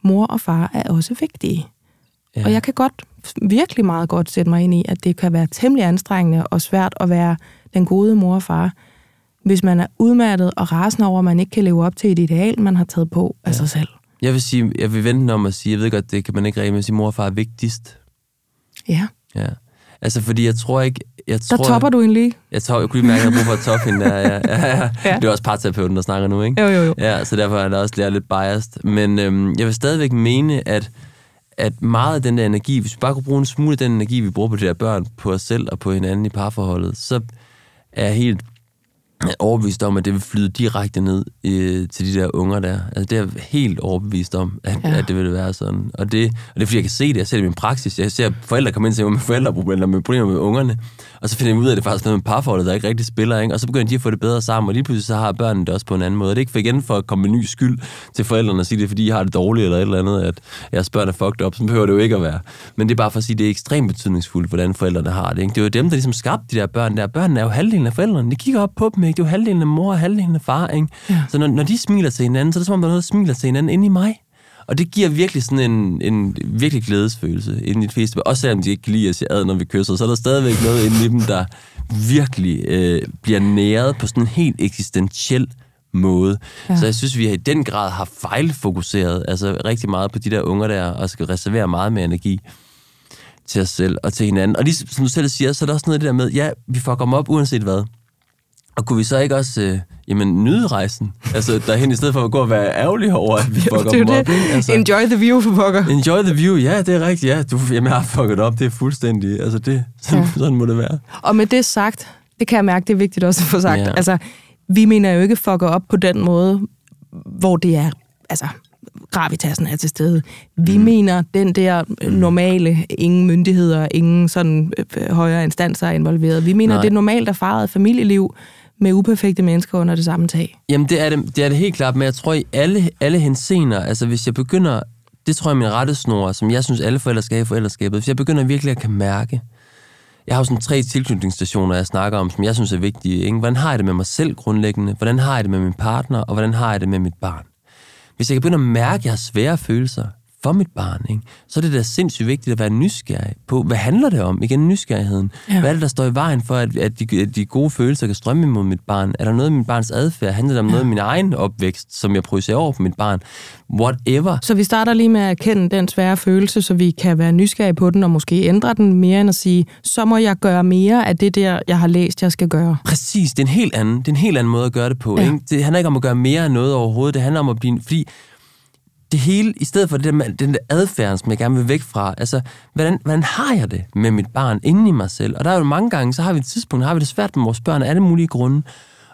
mor og far er også vigtige. Ja. Og jeg kan godt, virkelig meget godt sætte mig ind i, at det kan være temmelig anstrengende og svært at være den gode mor og far, hvis man er udmattet og rasende over, at man ikke kan leve op til et ideal, man har taget på af sig selv. Jeg vil vente om at sige, jeg ved godt, det kan man ikke række med at sige, mor og far er vigtigst. Ja. Altså, fordi jeg tror, der topper du en lige. Jeg kunne lige mærke, at jeg har brug for at toppe hende der. Ja. Det er også parterapeuten, der snakker nu, ikke? Jo. Ja, så derfor er der også lidt biased. Men jeg vil stadigvæk mene, at meget af den der energi, hvis vi bare kunne bruge en smule af den energi, vi bruger på de der børn, på os selv og på hinanden i parforholdet, så er jeg helt overbevist om, at det vil flyde direkte ned til de der unger der. Altså, det er jeg helt overbevist om, at det vil være sådan. Og det er, fordi jeg kan se det. Jeg ser det i min praksis. Jeg ser forældre komme ind til mig med forældreproblemer, med problemer med ungerne. Og så finder jeg ud af, at det faktisk er noget med parforholdet, der ikke rigtig spiller. Ikke? Og så begynder de at få det bedre sammen, og lige pludselig så har børnene det også på en anden måde. Det er ikke for igen for at komme med ny skyld til forældrene og sige, det er, fordi I har det dårligt eller et eller andet, at jeres børn er fucked up. Så behøver det jo ikke at være. Men det er bare for at sige, det er ekstremt betydningsfuldt, hvordan forældrene har det. Ikke? Det er jo dem, der ligesom skabte de der børn der. Børnene er jo halvdelen af forældrene. De kigger op på dem. Det er jo halvdelen af mor og halvdelen af far, ikke? Ja. Så når de smiler til hinanden, så er det som om, der er noget, der smiler til hinanden inde i mig. Og det giver virkelig sådan en virkelig glædesfølelse inde i det fleste. Også selvom de ikke kan lide at sige ad, når vi kysser, så er der stadigvæk noget inde i dem, der virkelig bliver næret på sådan en helt eksistentiel måde. Ja. Så jeg synes, vi i den grad har fejlfokuseret altså rigtig meget på de der unger der, og skal reservere meget mere energi til os selv og til hinanden. Og lige som du selv siger, så er der også noget af det der med, vi fucker dem op uanset hvad. Og kunne vi så ikke også nyde rejsen? Altså derhen i stedet for at gå og være ærgerlig over, at vi fucker dem op. Altså, enjoy the view, for pokker. Enjoy the view, ja, det er rigtigt. Ja. Jeg har fucket op, det er fuldstændig. Altså det, sådan må det være. Og med det sagt, det kan jeg mærke, det er vigtigt også at få sagt. Ja. Altså, vi mener jo ikke fucker op på den måde, hvor det er altså gravitasen er til stede. Vi mener, den der normale, ingen myndigheder, ingen sådan højere instanser er involveret. Vi mener, det er normalt erfaret familieliv med uperfekte mennesker under det samme tag. Jamen, det er det helt klart, men jeg tror i alle henseender, altså hvis jeg begynder, det tror jeg min rettesnor, som jeg synes alle forældre skal have i forældreskabet, hvis jeg begynder virkelig at kan mærke, jeg har jo sådan 3 tilknytningsstationer, jeg snakker om, som jeg synes er vigtige. Ikke? Hvordan har jeg det med mig selv grundlæggende? Hvordan har jeg det med min partner? Og hvordan har jeg det med mit barn? Hvis jeg kan begynde at mærke, at jeg har svære følelser for mit barn, ikke? Så er det da sindssygt vigtigt at være nysgerrig på, hvad handler det om? Igen nysgerrigheden. Ja. Hvad er det, der står i vejen for, at de gode følelser kan strømme imod mit barn? Er der noget af min barns adfærd? Handler det om noget af min egen opvækst, som jeg projicerer over på mit barn? Whatever. Så vi starter lige med at erkende den svære følelse, så vi kan være nysgerrige på den og måske ændre den mere end at sige, så må jeg gøre mere af det der, jeg har læst, jeg skal gøre. Præcis. Det er en helt anden måde at gøre det på. Ja. Ikke? Det handler ikke om at gøre mere af noget overhovedet. Det handler om at blive... Fordi det hele, i stedet for den der adfærd, som jeg gerne vil væk fra, altså, hvordan har jeg det med mit barn inde i mig selv? Og der er jo mange gange, så har vi et tidspunkt, har vi det svært med vores børn af alle mulige grunde.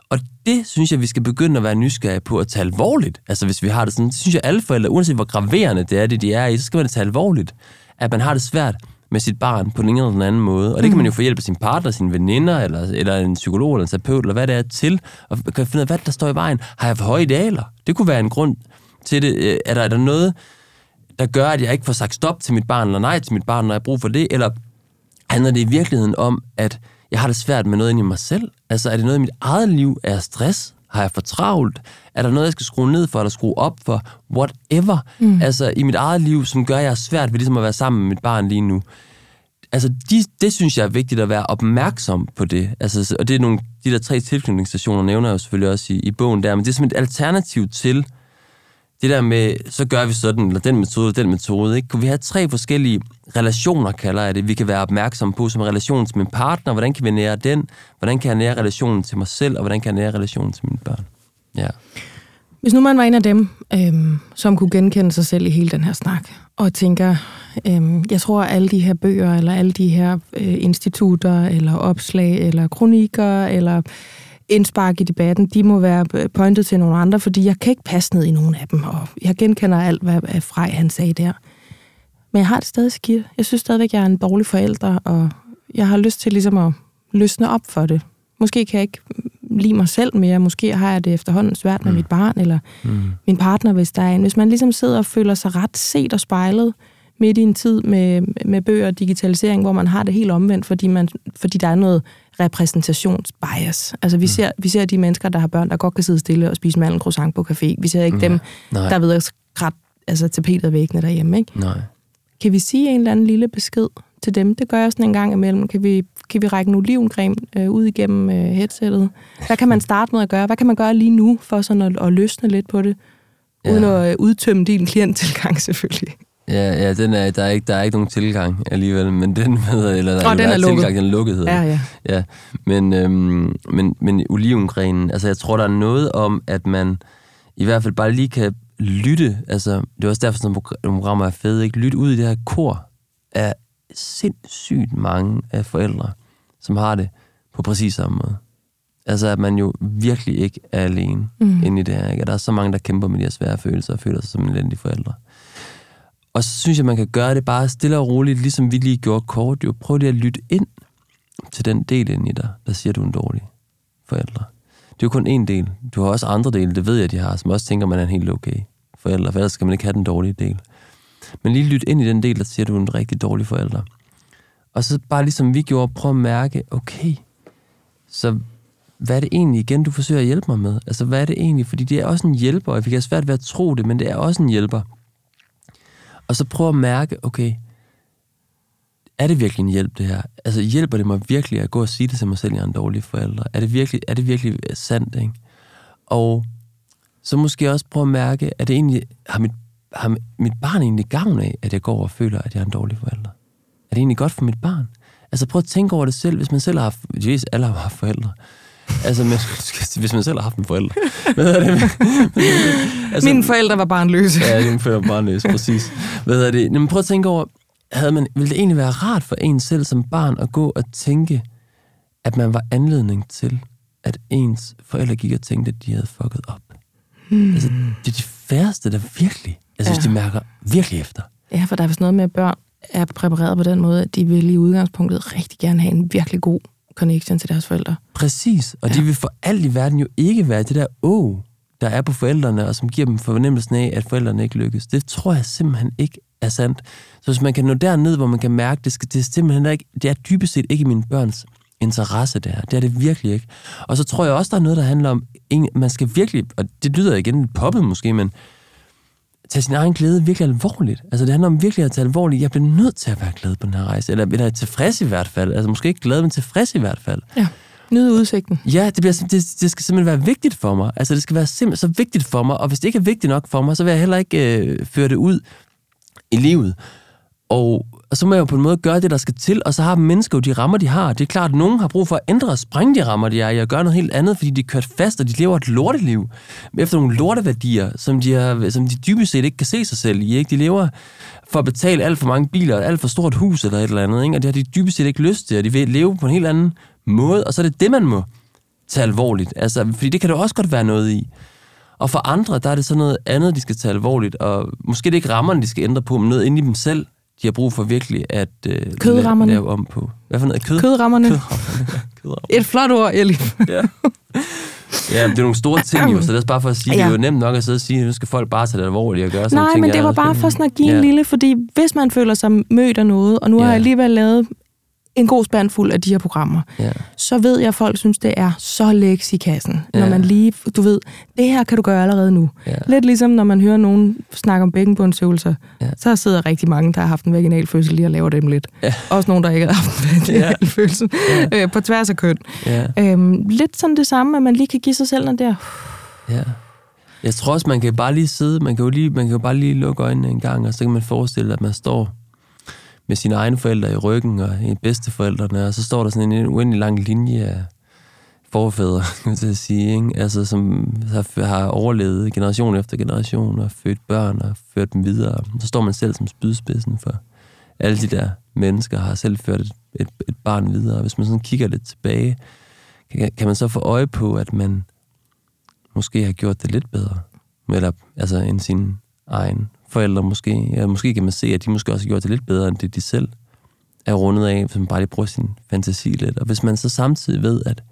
Og det synes jeg, vi skal begynde at være nysgerrige på at tage alvorligt. Altså hvis vi har det sådan, det synes jeg alle forældre, uanset hvor graverende det er i, så skal man det tage alvorligt, at man har det svært med sit barn på den ene eller den anden måde. Og det kan man jo få hjælp af sin partner, sine veninder, eller en psykolog, eller en terapeut, eller hvad det er til, og kan finde ud af, hvad der står i vejen. Har jeg for høje idealer? Det kunne være en grund til det. Er der noget, der gør, at jeg ikke får sagt stop til mit barn, eller nej til mit barn, når jeg har brug for det? Eller handler det i virkeligheden om, at jeg har det svært med noget inde i mig selv? Altså, er det noget i mit eget liv? Er jeg stress? Har jeg for travlt? Er der noget, jeg skal skrue ned for, eller skrue op for? Whatever. Altså, i mit eget liv, som gør, at jeg er svært ved ligesom at være sammen med mit barn lige nu. Altså, det synes jeg er vigtigt at være opmærksom på det. Altså, og det er nogle, de der 3 tilknytningsstationer, nævner jeg jo selvfølgelig også i bogen der, men det er som et alternativ til det der med, så gør vi sådan, eller den metode, ikke? Kunne vi have 3 forskellige relationer, kalder jeg det, vi kan være opmærksomme på, som relationen til min partner, hvordan kan vi nære den, hvordan kan jeg nære relationen til mig selv, og hvordan kan jeg nære relationen til mine børn? Ja. Hvis nu man var en af dem, som kunne genkende sig selv i hele den her snak, og tænker, jeg tror, at alle de her bøger, eller alle de her institutter, eller opslag, eller kronikker, eller indspark i debatten, de må være pointet til nogle andre, fordi jeg kan ikke passe ned i nogen af dem, og jeg genkender alt, hvad Frej han sagde der. Men jeg har det stadig skidt. Jeg synes stadigvæk, jeg er en dårlig forælder, og jeg har lyst til ligesom at løsne op for det. Måske kan jeg ikke lide mig selv mere, måske har jeg det efterhånden svært med mit barn, eller min partner, hvis der er en. Hvis man ligesom sidder og føler sig ret set og spejlet midt i en tid med bøger og digitalisering, hvor man har det helt omvendt, fordi der er noget repræsentationsbias. Altså, vi ser de mennesker, der har børn, der godt kan sidde stille og spise malen croissant på café. Vi ser ikke dem, der ved at skrætte tapetet af væggene derhjemme, ikke? Nej. Kan vi sige en eller anden lille besked til dem? Det gør jeg sådan en gang imellem. Kan vi række en olivencreme ud igennem headsettet? Hvad kan man starte med at gøre? Hvad kan man gøre lige nu for sådan at løsne lidt på det? Uden at udtømme din klienttilgang, selvfølgelig. Ja, der er ikke nogen tilgang alligevel, men den med, eller der er lukket. Tilgang, den lukkethed. Ja. Men olivengrenen, altså jeg tror, der er noget om, at man i hvert fald bare lige kan lytte, altså det er også derfor, sådan programmer er fede, ikke? Lytte ud i det her kor af sindssygt mange af forældre, som har det på præcis samme måde. Altså, at man jo virkelig ikke er alene inde i det her, ikke? Og der er så mange, der kæmper med de her svære følelser og føler sig som en elendig forældre. Og så synes jeg, man kan gøre det bare stille og roligt, ligesom vi lige gjorde kort. Jo, prøv lige at lytte ind til den del ind i dig, der siger, du er en dårlig forældre. Det er jo kun en del. Du har også andre dele, det ved jeg, de har, som også tænker, man er en helt okay forældre, for ellers skal man ikke have den dårlige del. Men lige lyt ind i den del, der siger, du er en rigtig dårlig forældre. Og så bare ligesom vi gjorde, prøv at mærke, okay, så hvad er det egentlig igen, du forsøger at hjælpe mig med? Altså, hvad er det egentlig? Fordi det er også en hjælper, og vi kan have svært ved at tro det, men det er også en hjælper. Og så prøv at mærke, okay, er det virkelig en hjælp, det her? Altså, hjælper det mig virkelig at gå og sige det til mig selv, jeg er en dårlig forælder? Er det virkelig sandt, ikke? Og så måske også prøv at mærke, er det egentlig, har mit barn egentlig gavn af, at jeg går og føler, at jeg er en dårlig forælder? Er det egentlig godt for mit barn? Altså, prøv at tænke over det selv, hvis man selv har haft, alle har haft forældre. Altså, hvis man selv har haft en forælder. Altså, mine forældre var barnløse. Ja, dine forældre var barnløse, præcis. Men prøv at tænke over, ville det egentlig være rart for en selv som barn at gå og tænke, at man var anledning til, at ens forældre gik og tænkte, at de havde fucket op? Altså, det er de færreste, der virkelig Jeg synes, de mærker virkelig efter. Ja, for der er vist noget med, at børn er præpareret på den måde, at de vil i udgangspunktet rigtig gerne have en virkelig god connection til deres forældre. Præcis, og de vil for alt i verden jo ikke være det der der er på forældrene, og som giver dem fornemmelsen af, at forældrene ikke lykkes. Det tror jeg simpelthen ikke er sandt. Så hvis man kan nå derned, hvor man kan mærke, det er simpelthen ikke, det er dybest set ikke i mine børns interesse, det her. Det er det virkelig ikke. Og så tror jeg også, der er noget, der handler om, man skal virkelig, og det lyder igen poppet måske, men tage sin egen glæde virkelig alvorligt. Altså det handler om virkelig at tage alvorligt. Jeg bliver nødt til at være glad på den her rejse, eller tilfreds i hvert fald. Altså måske ikke glad, men tilfreds i hvert fald. Ja. Nyde udsigten. Ja, det skal simpelthen være vigtigt for mig. Altså, det skal være simpelthen så vigtigt for mig, og hvis det ikke er vigtigt nok for mig, så vil jeg heller ikke føre det ud i livet. Og så må jeg jo på en måde gøre det, der skal til, og så har mennesker jo de rammer, de har. Det er klart, at nogen har brug for at ændre og sprænge de rammer, de er i, og gøre noget helt andet, fordi de er kørt fast, og de lever et lorteliv efter nogle lorteværdier, som de dybest set ikke kan se sig selv i. Ikke? De lever for at betale alt for mange biler, og alt for stort hus eller et eller andet, ikke? Og det har de dybest set ikke lyst til, og de vil leve på en helt anden måde, og så er det det, man må tage alvorligt. Altså, fordi det kan der også godt være noget i. Og for andre, der er det sådan noget andet, de skal tage alvorligt, og måske det er ikke rammerne, de skal ændre på, men noget inde i dem selv, de har brug for virkelig at lave om på. Hvad for noget? Kødrammerne. Et flot ord, jeg lige. Ja, det er nogle store ting jo, så det er bare for at sige, det er jo nemt nok at sidde og sige, nu skal folk bare tage det alvorligt og gøre sådan ting. Nej, men det var bare for sådan at give en lille, fordi hvis man føler sig mødt af noget, og nu har jeg alligevel lavet en god spand fuld af de her programmer, så ved jeg, at folk synes, det er så læks i kassen. Når man lige, du ved, det her kan du gøre allerede nu. Lidt ligesom, når man hører nogen snakke om bækkenbundsøvelser, så sidder rigtig mange, der har haft en vaginal fødsel lige og laver dem lidt. Også nogen, der ikke har haft en vaginal fødsel. På tværs af køn. Lidt sådan det samme, at man lige kan give sig selv noget der. Jeg tror også, man kan bare lige sidde, man kan jo bare lige lukke øjnene en gang, og så kan man forestille, at man står med sine egne forældre i ryggen, og bedsteforældrene, og så står der sådan en uendelig lang linje af forfædre, kan man sige, ikke? Altså, som har overlevet generation efter generation, og født børn, og ført dem videre. Så står man selv som spydspidsen for alle de der mennesker, har selv ført et barn videre. Hvis man sådan kigger lidt tilbage, kan man så få øje på, at man måske har gjort det lidt bedre, eller altså end sin egen forældre måske. Ja, måske kan man se, at de måske også har gjort det lidt bedre, end det de selv er rundet af, hvis man bare lige bruger sin fantasi lidt. Og hvis man så samtidig ved, at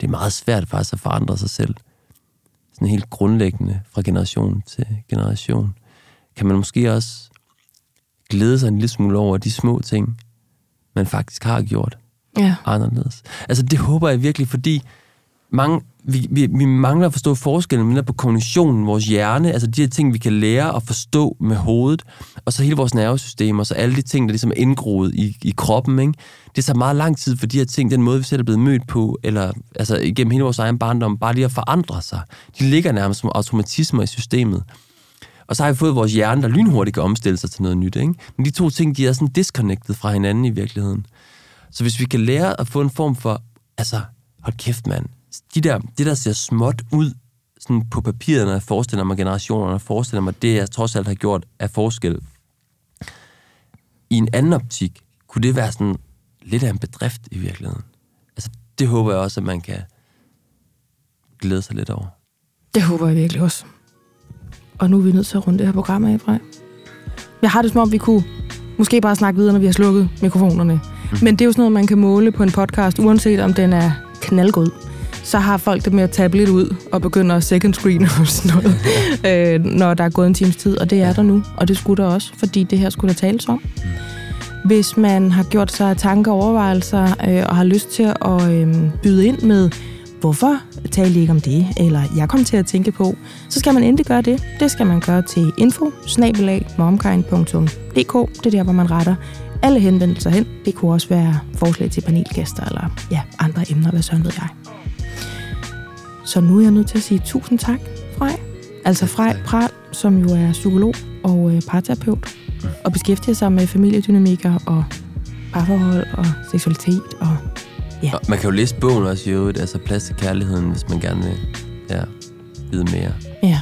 det er meget svært faktisk at forandre sig selv, sådan helt grundlæggende fra generation til generation, kan man måske også glæde sig en lille smule over de små ting, man faktisk har gjort anderledes. Altså det håber jeg virkelig, fordi vi mangler at forstå forskellen, men der på kommunikationen, vores hjerne, altså de her ting, vi kan lære at forstå med hovedet, og så hele vores nervesystem, og så alle de ting, der ligesom er indgroet i kroppen, ikke? Det tager meget lang tid for de her ting, den måde, vi selv er blevet mødt på, eller altså igennem hele vores egen barndom, bare lige at forandre sig. De ligger nærmest som automatismer i systemet. Og så har vi fået vores hjerne, der lynhurtigt kan omstille sig til noget nyt, ikke? Men de to ting, de er sådan disconnected fra hinanden i virkeligheden. Så hvis vi kan lære at få en form for, altså, hold kæft mand, det der ser småt ud sådan på papiret, når jeg forestiller mig generationerne, forestiller mig det, jeg trods alt har gjort af forskel. I en anden optik, kunne det være sådan lidt af en bedrift i virkeligheden. Altså, det håber jeg også, at man kan glæde sig lidt over. Det håber jeg virkelig også. Og nu er vi nødt til at runde det her program af, Frej. Jeg har det som om, vi kunne måske bare snakke videre, når vi har slukket mikrofonerne. Men det er jo sådan noget, man kan måle på en podcast, uanset om den er knaldgod. Så har folk det med at tabe lidt ud og begynde at second screen og sådan noget, når der er gået en times tid, og det er der nu, og det skulle der også, fordi det her skulle der tales om. Hvis man har gjort sig tanker og overvejelser, og har lyst til at byde ind med, hvorfor taler I ikke om det, eller jeg kom til at tænke på, så skal man endelig gøre det. Det skal man gøre til info@momkaren.dk. Det er der, hvor man retter alle henvendelser hen. Det kunne også være forslag til panelgæster, eller ja, andre emner, hvad sådan ved jeg. Så nu er jeg nødt til at sige tusind tak, Frej. Altså Frej Prahl, som jo er psykolog og parterapeut, og beskæftiger sig med familiedynamikker og parforhold og seksualitet. Og, ja. Og man kan jo læse bogen også i øvrigt, altså Plads til Kærligheden, hvis man gerne vil vide mere. Ja,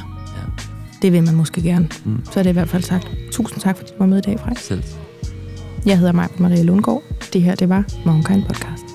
det vil man måske gerne. Så er det i hvert fald sagt. Tusind tak, fordi du var med i dag, Frej. Selv. Jeg hedder Majbritt Maria Lundgaard. Det her, det var MomKind Podcast.